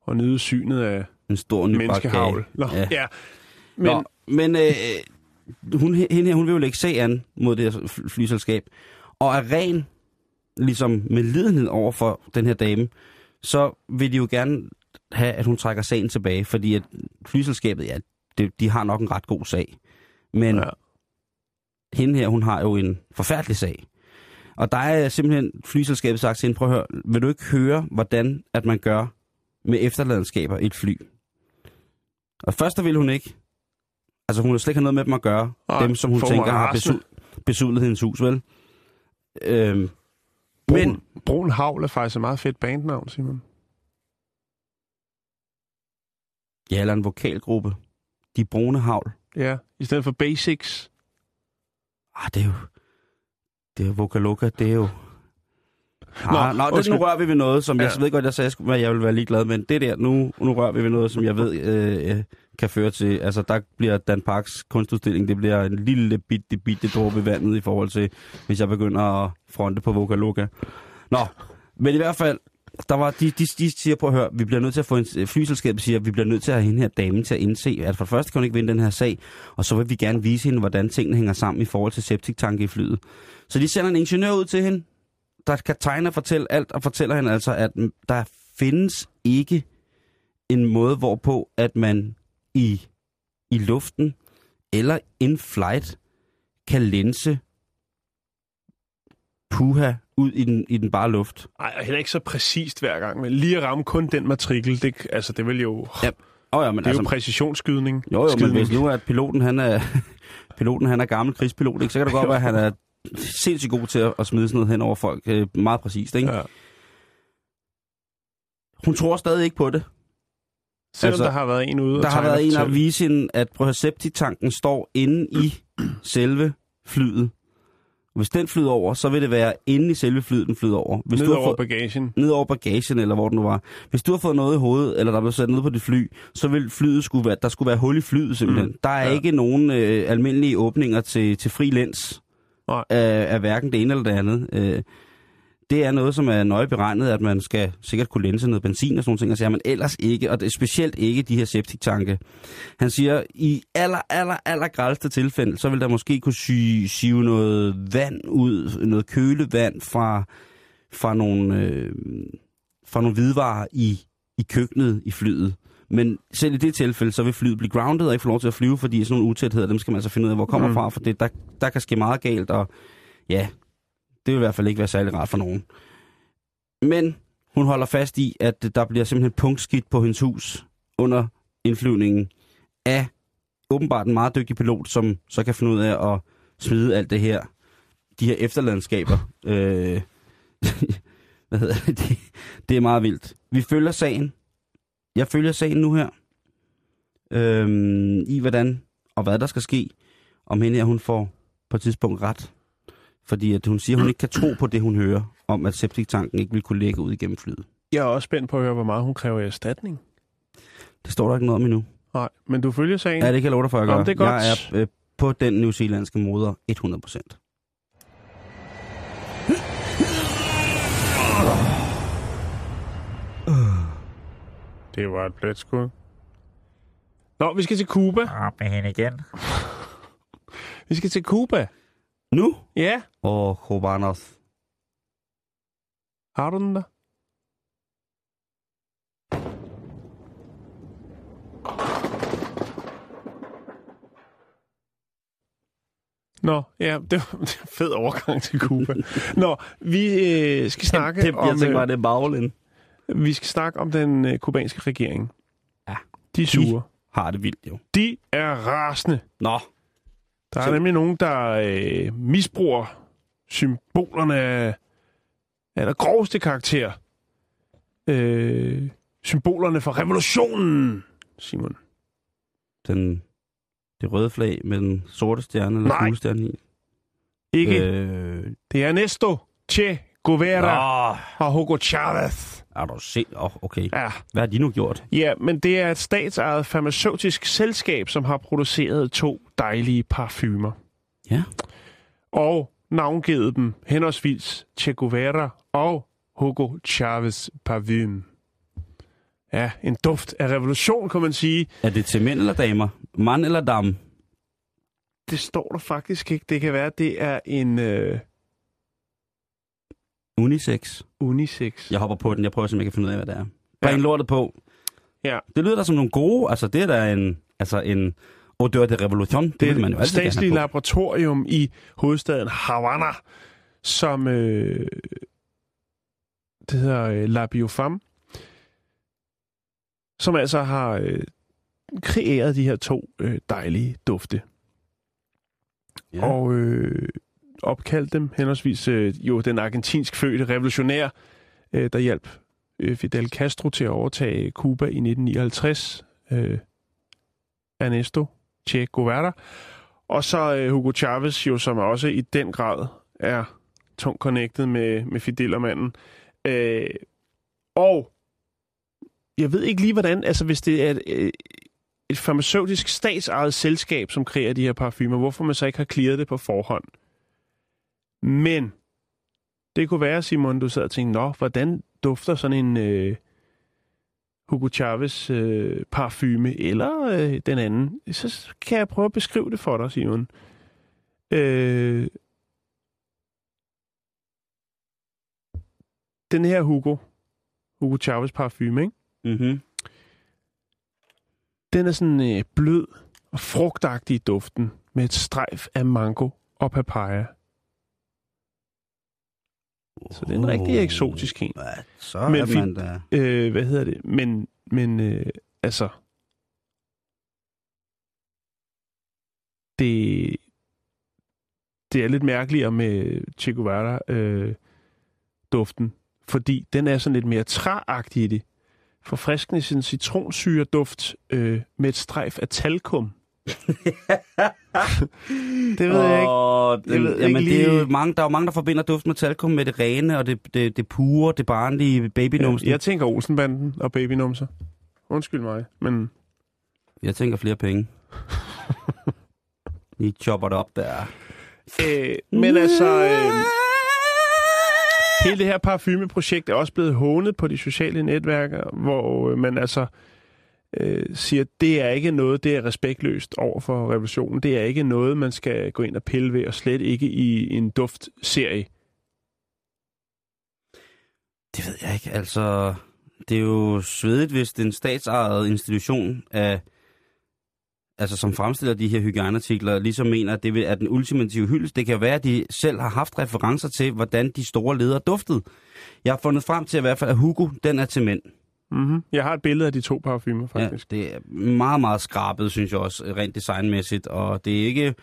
og nyde synet af en stor menneskehavl. Nå, ja. ja. Men... Nå, men øh, hun, hende her, hun vil jo ikke se an mod det her flyselskab. Og er ren, ligesom med lidenhed over for den her dame, så vil de jo gerne have, at hun trækker sagen tilbage, fordi at flyselskabet, ja, de, de har nok en ret god sag. Men ja. Hende her, hun har jo en forfærdelig sag. Og der er simpelthen flyselskabet sagt til hende, prøv at høre, vil du ikke høre, hvordan at man gør med efterladenskaber i et fly? Og først der ville hun ikke. Altså hun ville slet ikke have noget med dem at gøre. Ej, dem, som hun tænker har besu- besudlet hendes hus, vel? Øhm, Brun, men Brun Havl er faktisk et meget fedt bandnavn, Simon. Ja, eller en vokalgruppe. De Brune Havl. Ja, i stedet for Basics. Ah, det er jo... Det er jo Vocaloka, det er jo... Ah, nå, nå det, nu rører vi ved noget, som ja. jeg ved godt, jeg sagde, at jeg ville være ligeglad, men det der, nu, nu rører vi ved noget, som jeg ved øh, kan føre til... Altså, der bliver Dan Parks kunstudstilling, det bliver en lille bitte, bitte dråbe vandet i forhold til, hvis jeg begynder at fronte på Vocaloka. Nå, men i hvert fald, der var de, de, de siger på at høre, vi bliver nødt til at få en flyselskab, siger, vi bliver nødt til at have hende her dame til at indse, at for det første kan hun ikke vinde den her sag, og så vil vi gerne vise hende, hvordan tingene hænger sammen i forhold til septiktanke i flyet. Så de sender en ingeniør ud til hende, der kan tegne og fortælle alt, og fortæller hende altså, at der findes ikke en måde, hvorpå at man i, i luften eller in flight kan linse puha ud i den, i den bare luft. Ej, og heller ikke så præcist hver gang, men lige at ramme kun den matrikel, det, altså det vil jo... Ja. Oh, ja, men det er altså, jo præcisionsskydning. Jo, jo, skydning. Men hvis nu er, at piloten han er, piloten, han er gammel krigspilot, ikke? Så kan det godt være, at han er... sindssygt god til at, at smide sådan noget hen over folk. Øh, meget præcist, ikke? Ja. Hun tror stadig ikke på det. Selvom altså, der har været en ude. Der har været en at vise hende, at septiktanken står inde i selve flyet. Hvis den flyder over, så vil det være inde i selve flyet, den flyder over. Hvis ned du har over fået, bagagen. Ned over bagagen, eller hvor den nu var. Hvis du har fået noget i hovedet, eller der blev sat ned på dit fly, så vil flyet skulle være, der skulle være hul i flyet simpelthen. Mm. Der er ja. ikke nogen øh, almindelige åbninger til, til fri læns. Af, af hverken det ene eller det andet. Øh, det er noget, som er nøje beregnet, at man skal sikkert kunne linse noget benzin og sådan nogle ting, og så er man ellers ikke, og det er specielt ikke de her septiktanke. Han siger, i aller, aller, aller grælste tilfælde, så vil der måske kunne sy- sive noget vand ud, noget kølevand fra, fra, nogle, øh, fra nogle hvidevarer i, i køkkenet i flyet. Men selv i det tilfælde, så vil flyet blive grounded og ikke få lov til at flyve, fordi sådan nogle utætheder, dem skal man altså finde ud af, hvor kommer mm. fra, for det, der, der kan ske meget galt, og ja, det vil i hvert fald ikke være særlig rart for nogen. Men hun holder fast i, at der bliver simpelthen punktskidt på hendes hus under indflyvningen af åbenbart en meget dygtig pilot, som så kan finde ud af at smide alt det her, de her efterladenskaber. øh, hvad hedder det? det? Det er meget vildt. Vi følger sagen. Jeg følger sagen nu her, øhm, i hvordan og hvad der skal ske, om hende her, hun får på et tidspunkt ret. Fordi at hun siger, at hun ikke kan tro på det, hun hører, om at septiktanken ikke vil kunne lægge ud igennem flyet. Jeg er også spændt på at høre, hvor meget hun kræver erstatning. Det står der ikke noget om endnu. Nej, men du følger sagen? Ja, det kan jeg love dig for, at gøre. Jamen, det er godt. Jeg er øh, på den newzealandske moder hundrede procent. Det var et pletskud. Nå, vi skal til Cuba. Op med hende igen. Vi skal til Cuba. Nu? Ja. Og Chobanos. Har du den der? Nå, ja, det var en fed overgang til Cuba. Nå, vi øh, skal snakke pip, pip, om... Jeg tænker bare, det er baglen. Vi skal snakke om den øh, kubanske regering. Ja. De er sure. De har det vildt, jo. De er rasende. Nå. Der er så... nemlig nogen, der øh, misbruger symbolerne af, af den groveste karakter. Øh, symbolerne for revolutionen, Simon. Den... Det røde flag med den sorte stjerne eller gule stjerne i. Ikke. Øh... Det er Ernesto Che Guevara Nå. og Hugo Chavez. Er du se? Oh, okay. Ja. Hvad har de nu gjort? Ja, men det er et statsejet farmaceutisk selskab, som har produceret to dejlige parfumer. Ja. Og navngivet dem henholdsvis Che Guevara og Hugo Chavez parfume. Ja, en duft af revolution, kan man sige. Er det til mænd eller damer? Mand eller dam? Det står der faktisk ikke. Det kan være, at det er en... Øh... Unisex. Unisex. Jeg hopper på den. Jeg prøver simpelthen at finde ud af, hvad det er. Bring ja. lortet på. Ja. Det lyder da som nogle gode... Altså, det er da en... Altså, en odeur de revolution. Det, det er man jo et statsligt laboratorium i hovedstaden Havana, som... Øh... Det hedder øh, La Biofam, som altså har øh, kreeret de her to øh, dejlige dufte. Ja. Og øh, opkaldt dem henholdsvis øh, jo den argentinsk fødte revolutionær, øh, der hjalp øh, Fidel Castro til at overtage Cuba i nitten nioghalvtreds, øh, Ernesto Che Guevara, og så øh, Hugo Chavez, jo, som også i den grad er tungt connected med, med Fidelermanden. Øh, og Jeg ved ikke lige, hvordan, altså hvis det er et, et farmaceutisk statsejet selskab, som kreerer de her parfumer, hvorfor man så ikke har clearet det på forhånd. Men det kunne være, Simon, du sad og tænkte, nå, hvordan dufter sådan en øh, Hugo Chavez øh, parfume eller øh, den anden? Så kan jeg prøve at beskrive det for dig, Simon. Øh, den her Hugo, Hugo Chavez parfume, ikke? Mm-hmm. Den er sådan øh, blød og frugtagtig i duften, med et strejf af mango og papaya. Oh, så det er en rigtig eksotisk en. Hvad? Så er men, man da... Øh, hvad hedder det? Men, men øh, altså... Det, det er lidt mærkeligere med Che Guevara-duften, øh, fordi den er sådan lidt mere træagtig i det. Forfriskende i sin citronsyreduft øh, med et strejf af talkum. Det ved oh, jeg ikke. Det, det, ved jamen, ikke det er jo mange, der er jo mange, der forbinder duft med talkum med det rene og det, det, det pure, det barnlige babynumsen. Jeg tænker Olsenbanden og babynumser. Undskyld mig, men... Jeg tænker flere penge. I chopper det op der. Øh, men altså... Øh... Hele det her parfumeprojekt er også blevet hånet på de sociale netværker, hvor man altså øh, siger, at det er ikke noget, det er respektløst over for revolutionen. Det er ikke noget, man skal gå ind og pille ved, og slet ikke i en duftserie. Det ved jeg ikke. Altså, det er jo svedigt, hvis det er en statsejet institution af... altså som fremstiller de her hygiejneartikler, ligesom mener, at det er den ultimative hyldest. Det kan være, at de selv har haft referencer til, hvordan de store ledere duftede. Jeg har fundet frem til i hvert fald, at Hugo, den er til mænd. Mm-hmm. Jeg har et billede af de to parfumer, faktisk. Ja, det er meget, meget skrabet, synes jeg også, rent designmæssigt. Og det er ikke...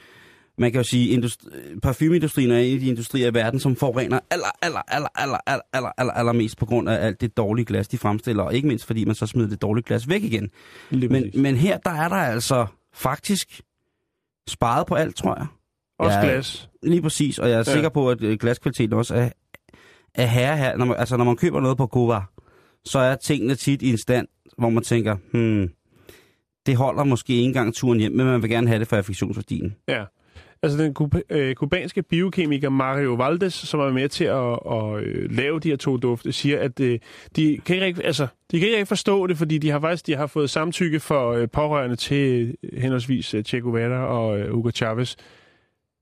Man kan jo sige, industri- parfumeindustrien er en af de industrier i verden, som forurener aller, aller, aller, aller, aller, aller, aller, aller mest på grund af alt det dårlige glas, de fremstiller. Og ikke mindst, fordi man så smider det dårlige glas væk igen. Men, men her, der er der altså... faktisk sparet på alt, tror jeg. Også jeg er, glas. Lige præcis, og jeg er ja. sikker på, at glaskvaliteten også er, er herre her. Når man, altså, når man køber noget på Cuba, så er tingene tit i en stand, hvor man tænker, hmm, det holder måske ikke engang turen hjem, men man vil gerne have det for affektionsværdien. Ja, altså den kub- øh, kubanske biokemiker Mario Valdes, som er med til at, at lave de her to dufte, siger, at øh, de kan ikke, altså, de kan ikke forstå det, fordi de har faktisk de har fået samtykke for øh, pårørende til henholdsvis Che Guevara og øh, Hugo Chavez.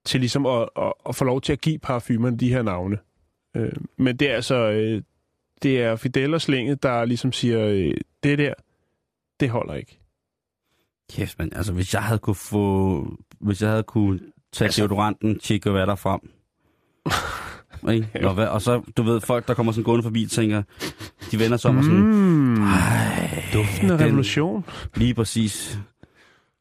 til ligesom at, at, at få lov til at give parfumerne de her navne. Øh, men det er altså, øh, det er Fidel og Slinget, der ligesom siger, øh, det der, det holder ikke. Kæft, men altså, hvis jeg havde kunne få, hvis jeg havde kunne tage altså... deodoranten, tjekke hvad der frem. Nå, og så, du ved, folk, der kommer sådan gående forbi, tænker, de vender sig om og sådan, mm, ej, duften af revolution. Lige præcis.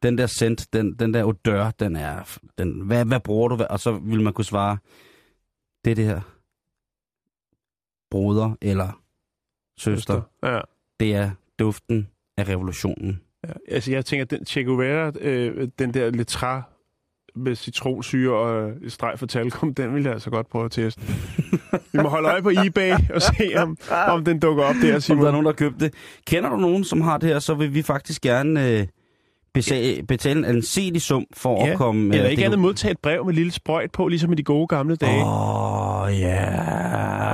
Den der scent, den, den der odør, den er, den, hvad, hvad bruger du? Og så vil man kunne svare, det er det her, broder eller søster, ja. Det er duften af revolutionen. Ja, altså jeg tænker, den Che Guevara, øh, den der letra med citronsyre og øh, streg for talkum, den vil jeg altså godt prøve at teste. Vi må holde øje på eBay og se, om, om den dukker op der, Simon. Om der er nogen, der har købt det. Kender du nogen, som har det her, så vil vi faktisk gerne... Øh, betale en anselig sum for ja, at komme... Eller ikke andet modtage et brev med lille sprøjt på, ligesom i de gode gamle dage. Åh, oh, yeah.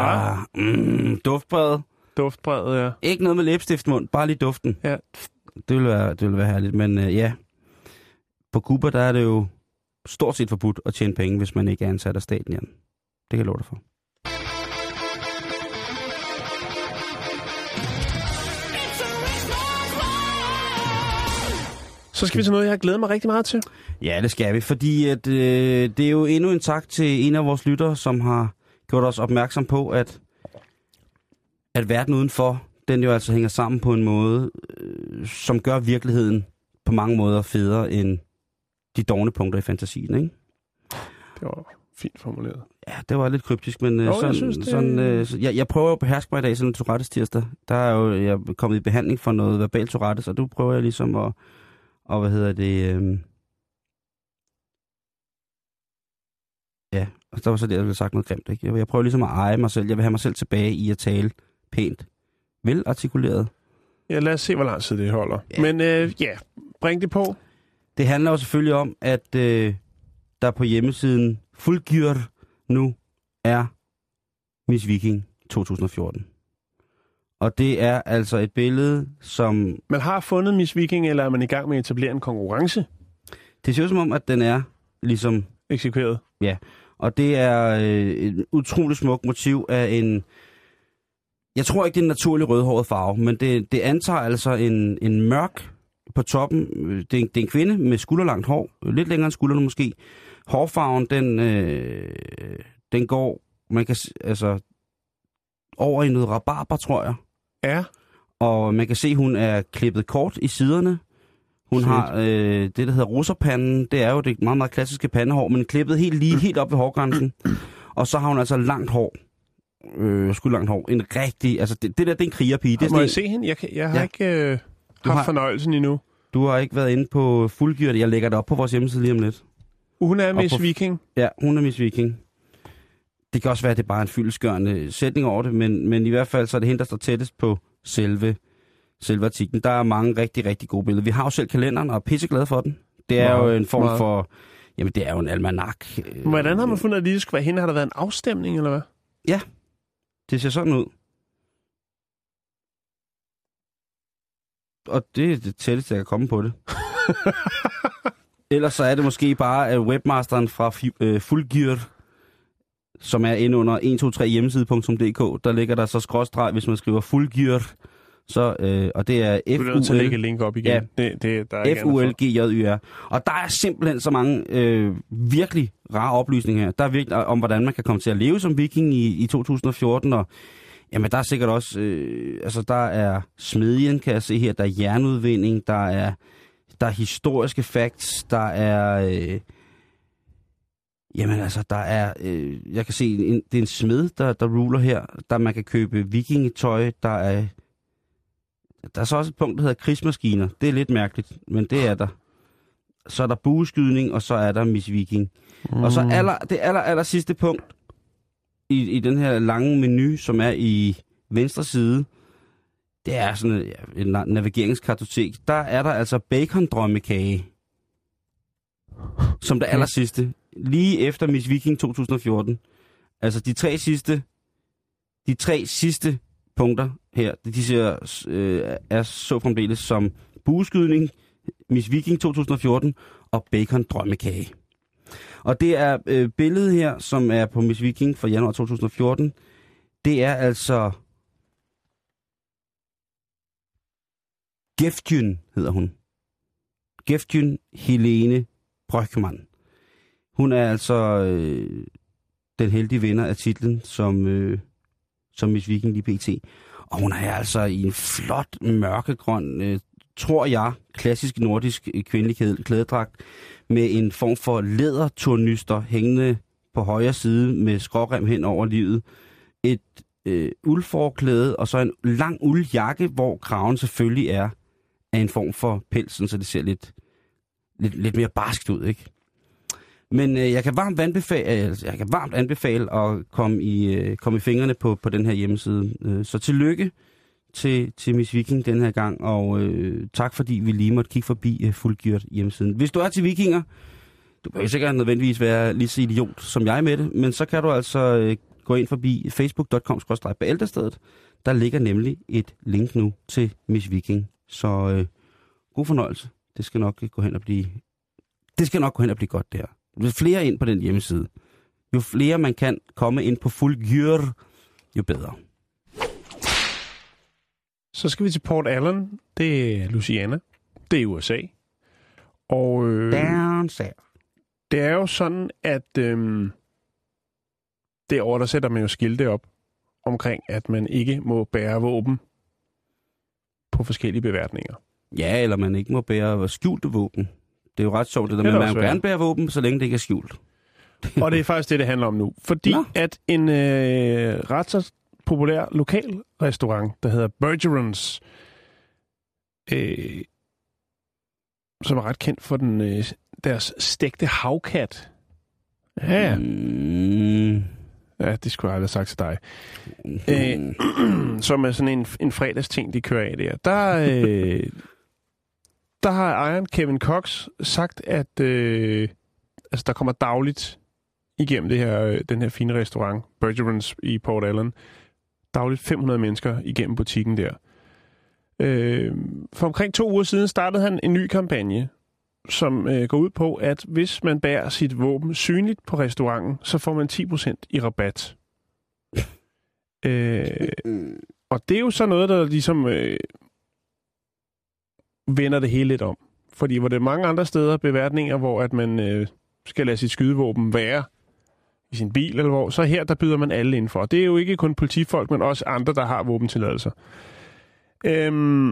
Ja. Mm, duftbrevet. Duftbrevet, ja. Ikke noget med læbestiftmund, bare lige duften. Ja. Det ville være, det ville være herligt, men uh, ja. På Cuba, der er det jo stort set forbudt at tjene penge, hvis man ikke er ansat af staten igen. Det kan jeg love dig for. Så skal vi til noget, jeg har glædet mig rigtig meget til. Ja, det skal vi, fordi at, øh, det er jo endnu en tak til en af vores lyttere, som har gjort os opmærksom på, at, at verden udenfor, den jo altså hænger sammen på en måde, øh, som gør virkeligheden på mange måder federe end de dovne punkter i fantasien, ikke? Det var fint formuleret. Ja, det var lidt kryptisk, men øh, jo, sådan... Jeg, synes, det... sådan øh, så, jeg, jeg prøver at beherske mig i dag, sådan Tourettes tirsdag. Der er jo jeg er kommet i behandling for noget verbal Tourettes, og du prøver jeg ligesom at... Og hvad hedder det? Øh... Ja, og der var så det, jeg ville sagt noget grimt, ikke? Jeg, jeg prøver ligesom at eje mig selv. Jeg vil have mig selv tilbage i at tale pænt. Velartikuleret. Ja, lad os se, hvor lang tid det holder. Ja. Men øh, ja, bring det på. Det handler jo selvfølgelig om, at øh, der på hjemmesiden Fuldgjort nu er Miss Viking to tusind og fjorten. Og det er altså et billede, som... Man har fundet Miss Viking, eller er man i gang med at etablere en konkurrence? Det ser ud som om, at den er ligesom... eksekveret. Ja, og det er øh, et utroligt smukt motiv af en... Jeg tror ikke, det er en naturlig rødhåret farve, men det, det antager altså en, en mørk på toppen. Det er, det er en kvinde med skulderlangt hår, lidt længere end skuldrene måske. Hårfarven, den, øh, den går... Man kan altså... over i noget rabarber, tror jeg. Ja. Og man kan se, hun er klippet kort i siderne. Hun Sigt. har øh, det, der hedder russerpanden. Det er jo det meget, meget klassiske pandehår, men klippet helt lige, helt op ved hårgrænsen. Og så har hun altså langt hår. Øh, sgu langt hår. En rigtig... Altså, det, det der, det er en krigerpige. Det er må jeg en... se hende? Jeg, kan, jeg har ja. ikke øh, haft har, fornøjelsen endnu. Du har ikke været inde på Fuldgjort. Jeg lægger det op på vores hjemmeside lige om lidt. Hun er Miss på... Viking. Ja, hun er Miss Viking. Det kan også være, at det er bare en fyldestgørende sætning over det, men, men i hvert fald så er det hende, der står tættest på selve, selve artiklen. Der er mange rigtig, rigtig gode billeder. Vi har jo selv kalenderen og er pisseglade for den. Det er wow. jo en form wow. for... Jamen, det er jo en almanak. Hvordan har man fundet, at det skulle være hende? Har der været en afstemning, eller hvad? Ja, det ser sådan ud. Og det er det tætteste, jeg kan komme på det. Ellers så er det måske bare webmasteren fra uh, Fuldgjort, som er inde under et to tre hjemmeside punktum d k. Der ligger der så skråstreg, hvis man skriver Fuldgjort, så øh, og det er F U L G J R. Du er nødt til at lægge link op igen. Ja, det, det, der er F U L G J R. Og der er simpelthen så mange øh, virkelig rare oplysninger her. Der er virkelig om, hvordan man kan komme til at leve som viking i, i to tusind og fjorten, og jamen, der er sikkert også, øh, altså der er smedjen, kan jeg se her, der er jernudvinding, der er, der er historiske facts, der er... Øh, Jamen altså, der er, øh, jeg kan se, en, det er en smed, der, der ruler her, der man kan købe vikingetøj, der er, der er så også et punkt, der hedder krigsmaskiner. Det er lidt mærkeligt, men det er der. Så er der bueskydning, og så er der Miss Viking. Mm. Og så aller, det aller, aller sidste punkt i, i den her lange menu, som er i venstre side, det er sådan en, en navigeringskartotek. Der er der altså bacon-drømmekage, som det aller sidste. Lige efter Miss Viking to tusind og fjorten. Altså de tre sidste, de tre sidste punkter her, de ser øh, er så fremdeles som bueskydning, Miss Viking to tusind og fjorten og bacon drømmekage. Og det er øh, billedet her, som er på Miss Viking fra januar to tusind og fjorten. Det er altså... Geftion hedder hun. Geftion Helene Brøckmann. Hun er altså øh, den heldige vinder af titlen som, øh, som Miss Viking lige pt. Og hun er altså i en flot mørkegrøn, øh, tror jeg, klassisk nordisk kvindelig klædedragt med en form for læderturnyster hængende på højre side med skrårem hen over livet. Et øh, uldforklæde og så en lang uldjakke, hvor kraven selvfølgelig er af en form for pelsen, så det ser lidt, lidt, lidt mere barskt ud, ikke? Men øh, jeg kan varmt anbefale, øh, jeg kan varmt anbefale at komme i, øh, komme i fingrene på, på den her hjemmeside. Øh, så tillykke til, til Miss Viking den her gang, og øh, tak fordi vi lige måtte kigge forbi øh, Fuldgjort hjemmesiden. Hvis du er til vikinger, du behøver sikkert nødvendigvis være lige så idiot som jeg med det, men så kan du altså øh, gå ind forbi facebook punktum com skråstreg bæltestedet. Der ligger nemlig et link nu til Miss Viking. Så øh, god fornøjelse. Det skal nok gå hen og blive, det skal nok gå hen og blive godt der. Jo flere ind på den hjemmeside, jo flere man kan komme ind på Fuldgjort, jo bedre. Så skal vi til Port Allen. Det er Louisiana. Det er U S A. Og øh, det er jo sådan, at øh, derovre, der sætter man jo skilte op omkring, at man ikke må bære våben på forskellige beværtninger. Ja, eller man ikke må bære skjulte våben. Det er jo ret sjovt, det der med, at man gerne bærer våben, så længe det ikke er skjult. Og det er faktisk det, det handler om nu. Fordi Nå. at en øh, ret så populær lokal restaurant, der hedder Bergeron's, øh, som er ret kendt for den, øh, deres stegte havkat. Ja. Mm. Ja, det skulle jeg aldrig have sagt til dig. Mm. Øh, som er sådan en, en fredagsting, de kører af der. Der... Øh, Der har ejeren Kevin Cox sagt, at øh, altså, der kommer dagligt igennem det her, øh, den her fine restaurant, Bergeron's i Port Allen, dagligt fem hundrede mennesker igennem butikken der. Øh, for omkring to uger siden startede han en ny kampagne, som øh, går ud på, at hvis man bærer sit våben synligt på restauranten, så får man ti procent i rabat. øh, og det er jo så noget, der ligesom... Øh, vender det hele lidt om. Fordi hvor det er mange andre steder, beværtninger, hvor at man øh, skal lade sit skydevåben være i sin bil, eller hvor, så her, der byder man alle indenfor. Det er jo ikke kun politifolk, men også andre, der har våbentilladelser. Øhm,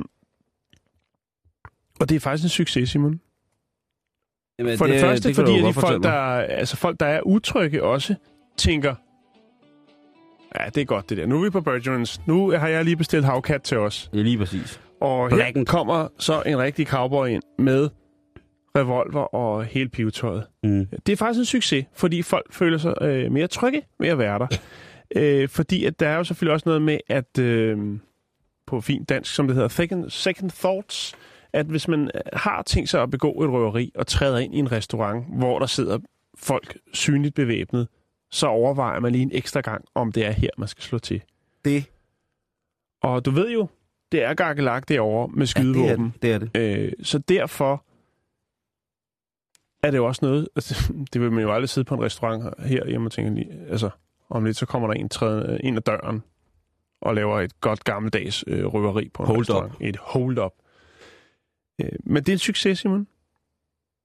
og det er faktisk en succes, Simon. Jamen, For det, det første, det fordi at de folk der, altså folk, der er utrygge også, tænker, ja, det er godt det der. Nu er vi på Bergeron's. Nu har jeg lige bestilt havkat til os. Det er lige præcis. Og her kommer så en rigtig cowboy ind med revolver og hele pivetøjet. Mm. Det er faktisk en succes, fordi folk føler sig øh, mere trygge ved at være der. Æ, fordi at der er jo selvfølgelig også noget med, at øh, på fint dansk, som det hedder, second, second thoughts, at hvis man har tænkt sig at begå et røveri og træder ind i en restaurant, hvor der sidder folk synligt bevæbnet, så overvejer man lige en ekstra gang, om det er her, man skal slå til. Det. Og du ved jo, det er gakkelagt derovre med skydevåben. Ja, det er det. Det, er det. Øh, så derfor er det jo også noget... Altså, det vil man jo aldrig sidde på en restaurant her hjemme og tænke... Altså, om lidt så kommer der en træde ind ad døren og laver et godt gammeldags øh, røveri på en hold restaurant. Up. Et hold-up. Øh, men det er en succes, Simon.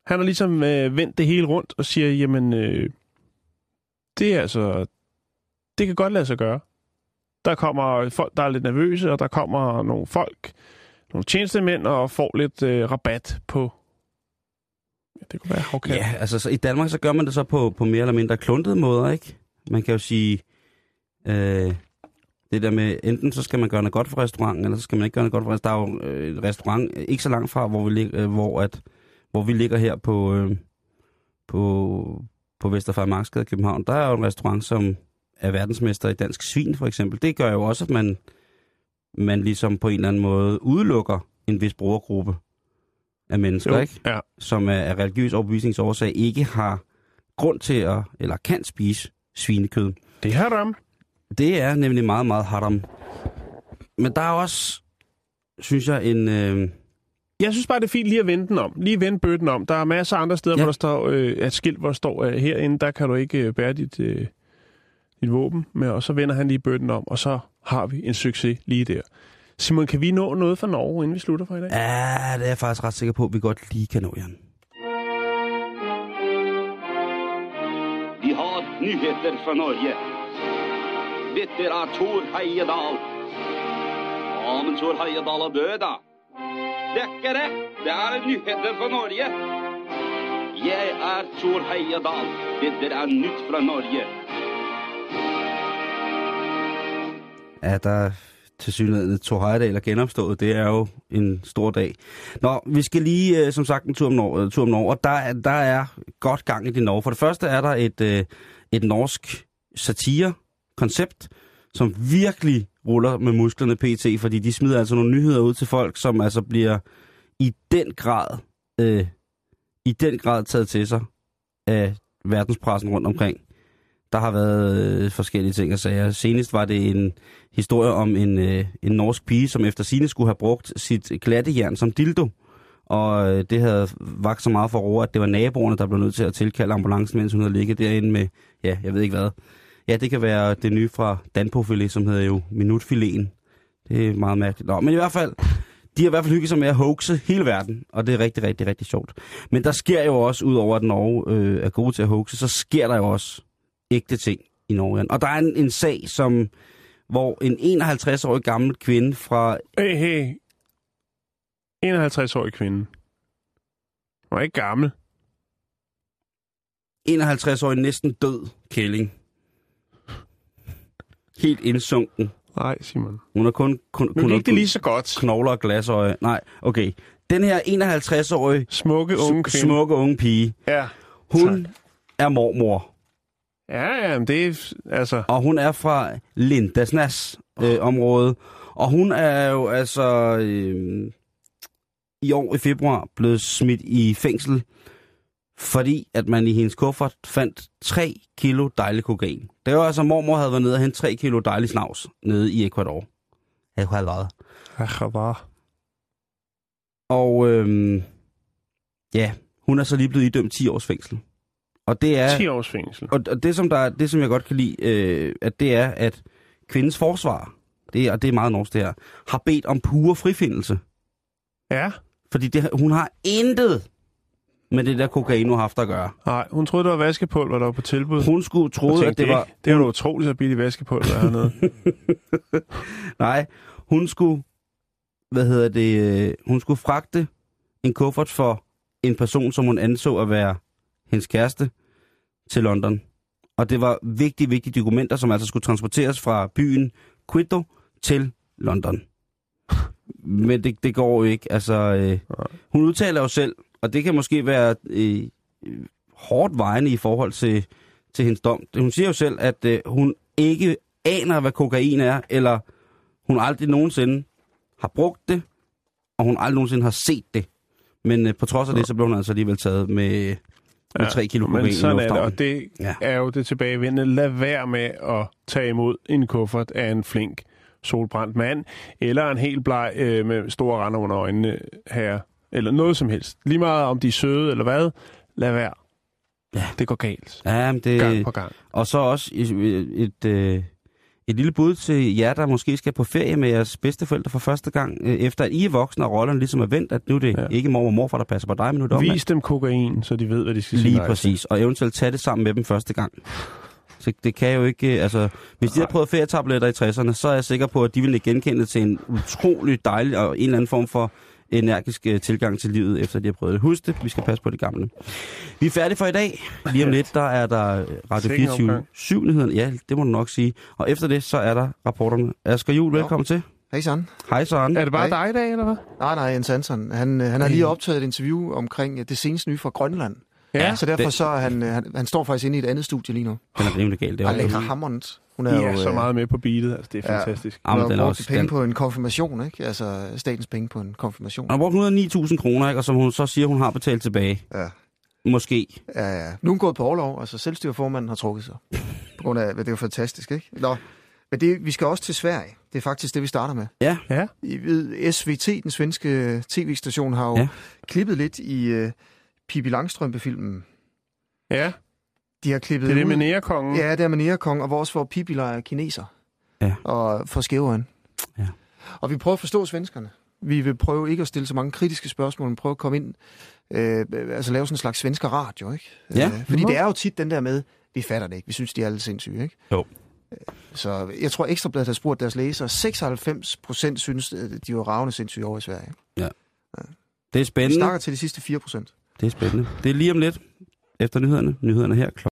Han har ligesom øh, vendt det hele rundt og siger, jamen... Øh, det er altså... Det kan godt lade sig gøre. Der kommer folk, der er lidt nervøse, og der kommer nogle folk, nogle tjenestemænd, og får lidt øh, rabat på... Ja, det kunne være havkat. Ja, altså så i Danmark, så gør man det så på, på mere eller mindre kluntede måder, ikke? Man kan jo sige, øh, det der med, enten så skal man gøre noget godt for restauranten, eller så skal man ikke gøre noget godt for restauranten. Der er jo et restaurant ikke så langt fra, hvor vi, øh, hvor at, hvor vi ligger her på, øh, på, på Vesterfældevej i København. Der er jo en restaurant, som... er verdensmester i dansk svin, for eksempel. Det gør jo også, at man, man ligesom på en eller anden måde udelukker en vis brugergruppe af mennesker, jo, ikke? Ja. Som af religiøs overbevisningsårsag ikke har grund til at, eller kan spise svinekød. Det er haram. Det er nemlig meget, meget haram. Men der er også, synes jeg, en, øh, Jeg synes bare, det er fint lige at vende den om. Lige vende bøtten om. Der er masser af andre steder, ja. hvor der står øh, et skilt, hvor der står øh, herinde, der kan du ikke øh, bære dit, øh, dit våben med. Og så vender han lige bøtten om, og så har vi en succes lige der. Simon, kan vi nå noget fra Norge, inden vi slutter for i dag? Ja, det er jeg faktisk ret sikker på, at vi godt lige kan nå, Jan. Vi har nyheder fra Norge. Dette er Thor Heyerdahl. Ja, men Thor Heyerdahl er død, da. Det er ikke det. Det er nyheder fra Norge. Jeg er Thor Heyerdahl. Dette er nyt fra Norge. Ja, der tilsyneladende Thor Heyerdahl er genopstået. Det er jo en stor dag. Nå, vi skal lige, som sagt, en tur om Norge. Tur om Norge. Og der, der er godt gang i det Norge. For det første er der et, et norsk satire-koncept, som virkelig ruller med musklerne P T, fordi de smider altså nogle nyheder ud til folk, som altså bliver i den grad øh, i den grad taget til sig af verdenspressen rundt omkring. Der har været øh, forskellige ting at sige. Senest var det en historie om en, øh, en norsk pige, som efter sigende skulle have brugt sit glattejern som dildo, og øh, det havde vakt så meget for roer, at det var naboerne, der blev nødt til at tilkalde ambulancen, mens hun havde ligget derinde med, ja, jeg ved ikke hvad. Ja, det kan være det nye fra Danpo-filet, som hedder jo minutfiléen. Det er meget mærkeligt. Nå, men i hvert fald, de har i hvert fald hygget sig med at hoaxe hele verden, og det er rigtig, rigtig, rigtig sjovt. Men der sker jo også, udover at Norge øh, er gode til at hoaxe, så sker der jo også ægte ting i Norge. Og der er en, en sag, som, hvor en enoghalvtreds-årig gammel kvinde fra... Hey, hey. enoghalvtreds-årig kvinde. Hun er ikke gammel. enoghalvtreds-årig næsten død kælling. Helt indsunken. Nej, Simon. Hun har kun, kun, kun ikke det lige så godt. Knogler og glasøje. Nej, okay. Den her enoghalvtreds-årige smukke unge, su- smukke unge pige. Ja. Hun tak. er mormor. Ja, ja, det er altså. Og hun er fra Lindesnes øh, område, og hun er jo altså øh, i år i februar blevet smidt i fængsel, fordi at man i hendes kuffert fandt tre kilo dejlig kokain. Det var altså, mormor havde været nede og hentet tre kilo dejlig snavs nede i Ecuador. Ecuador. Ecuador. Og øhm, ja, hun er så lige blevet idømt ti års fængsel. Og det er... ti års fængsel. Og, og det, som der, det, som jeg godt kan lide, øh, at det er, at kvindens forsvar, det, og det er meget norsk det her, har bedt om pure frifindelse. Ja. Fordi det, hun har intet... Men det der kokain, hun har haft at gøre. Nej, hun troede, det var vaskepulver, der var på tilbud. Hun skulle troede, tænkte, at det, det var... Ikke. Det er jo utroligt, at billig vaskepulver hernede. Nej, hun skulle... Hvad hedder det? Hun skulle fragte en kuffert for en person, som hun anså at være hendes kæreste, til London. Og det var vigtige, vigtige dokumenter, som altså skulle transporteres fra byen Quito til London. Men det, det går jo ikke. Altså, øh, hun udtaler jo selv... Og det kan måske være øh, hårdt vejende i forhold til, til hendes dom. Hun siger jo selv, at øh, hun ikke aner, hvad kokain er, eller hun aldrig nogensinde har brugt det, og hun aldrig nogensinde har set det. Men øh, på trods af det, så blev hun altså alligevel taget med, med ja, tre kilo kokain i lufthavnen. Men sådan er det, og det ja. er jo det tilbagevendende. Lad være med at tage imod en kuffert af en flink solbrændt mand, eller en helt bleg øh, med store rander under øjnene her. Eller noget som helst. Lige meget om de er søde eller hvad, lad være. Ja. Det går galt. Ja, det... Gang på gang. Og så også et, et, et, et lille bud til jer, der måske skal på ferie med jeres bedsteforældre for første gang, efter at I er voksne og rollerne ligesom er vendt, at nu er det ja. ikke mor og morfar, der passer på dig, men nu er det omvendt. Vis dem kokain, så de ved, hvad de skal sige. Lige præcis. Og eventuelt tage det sammen med dem første gang. Så det kan jo ikke... Altså, hvis de har prøvet ferietabletter i tresserne, så er jeg sikker på, at de vil ikke genkende det til en utrolig dejlig og en eller anden form for energisk øh, tilgang til livet, efter de har prøvet det. Husk det, vi skal passe på det gamle. Vi er færdige for i dag. Lige om lidt, der er der Radio fireogtyve syv-nyheden. Ja, det må du nok sige. Og efter det, så er der rapporterne. Asger Juhl, velkommen til. Hej Søren. Hej Søren. Er det bare Hej. dig i dag, eller hvad? Nej, nej, Jens Hansen. Han, han har lige optaget et interview omkring det seneste nye fra Grønland. Ja. Så derfor det... så er han, han, han står faktisk inde i et andet studie lige nu. Den er rimelig galt. Det er han lægger hammerens. Hun er ja, jo, så meget med på beatet, altså det er ja. fantastisk. Hun har brugt penge den... på en konfirmation, ikke? Altså statens penge på en konfirmation. Hun har brugt et hundrede og ni tusind kroner, ikke? Og som hun så siger, hun har betalt tilbage. Ja. Måske. Ja, ja. Nu er hun gået på overlov, altså selvstyreformanden har trukket sig. På grund af, det er jo fantastisk, ikke? Nå, Men det, vi skal også til Sverige. Det er faktisk det, vi starter med. Ja. Ja. I ved, S V T, den svenske tv-station, har jo ja. klippet lidt i uh, Pippi Langstrømpe-filmen. Ja. De har klippet det er det med nærekongen. Ja, det er med nærekongen, og vores hvor Pippi leger kineser. Ja. Og får skæveren. Ja. Og vi prøver at forstå svenskerne. Vi vil prøve ikke at stille så mange kritiske spørgsmål, men prøve at komme ind, øh, altså lave sådan en slags svensker radio, ikke? Ja. Øh, fordi det er jo tit den der med, vi fatter det ikke, vi synes, de er alle sindssyge, ikke? Jo. Så jeg tror, Ekstrabladet har spurgt deres læsere, seksoghalvfems procent synes, de var ravende sindssyge over i Sverige. Ja. Ja. Det er spændende. Vi snakker til de sidste fire procent. Det er spændende. Det er lige om lidt efter nyhederne. Nyhederne her klokken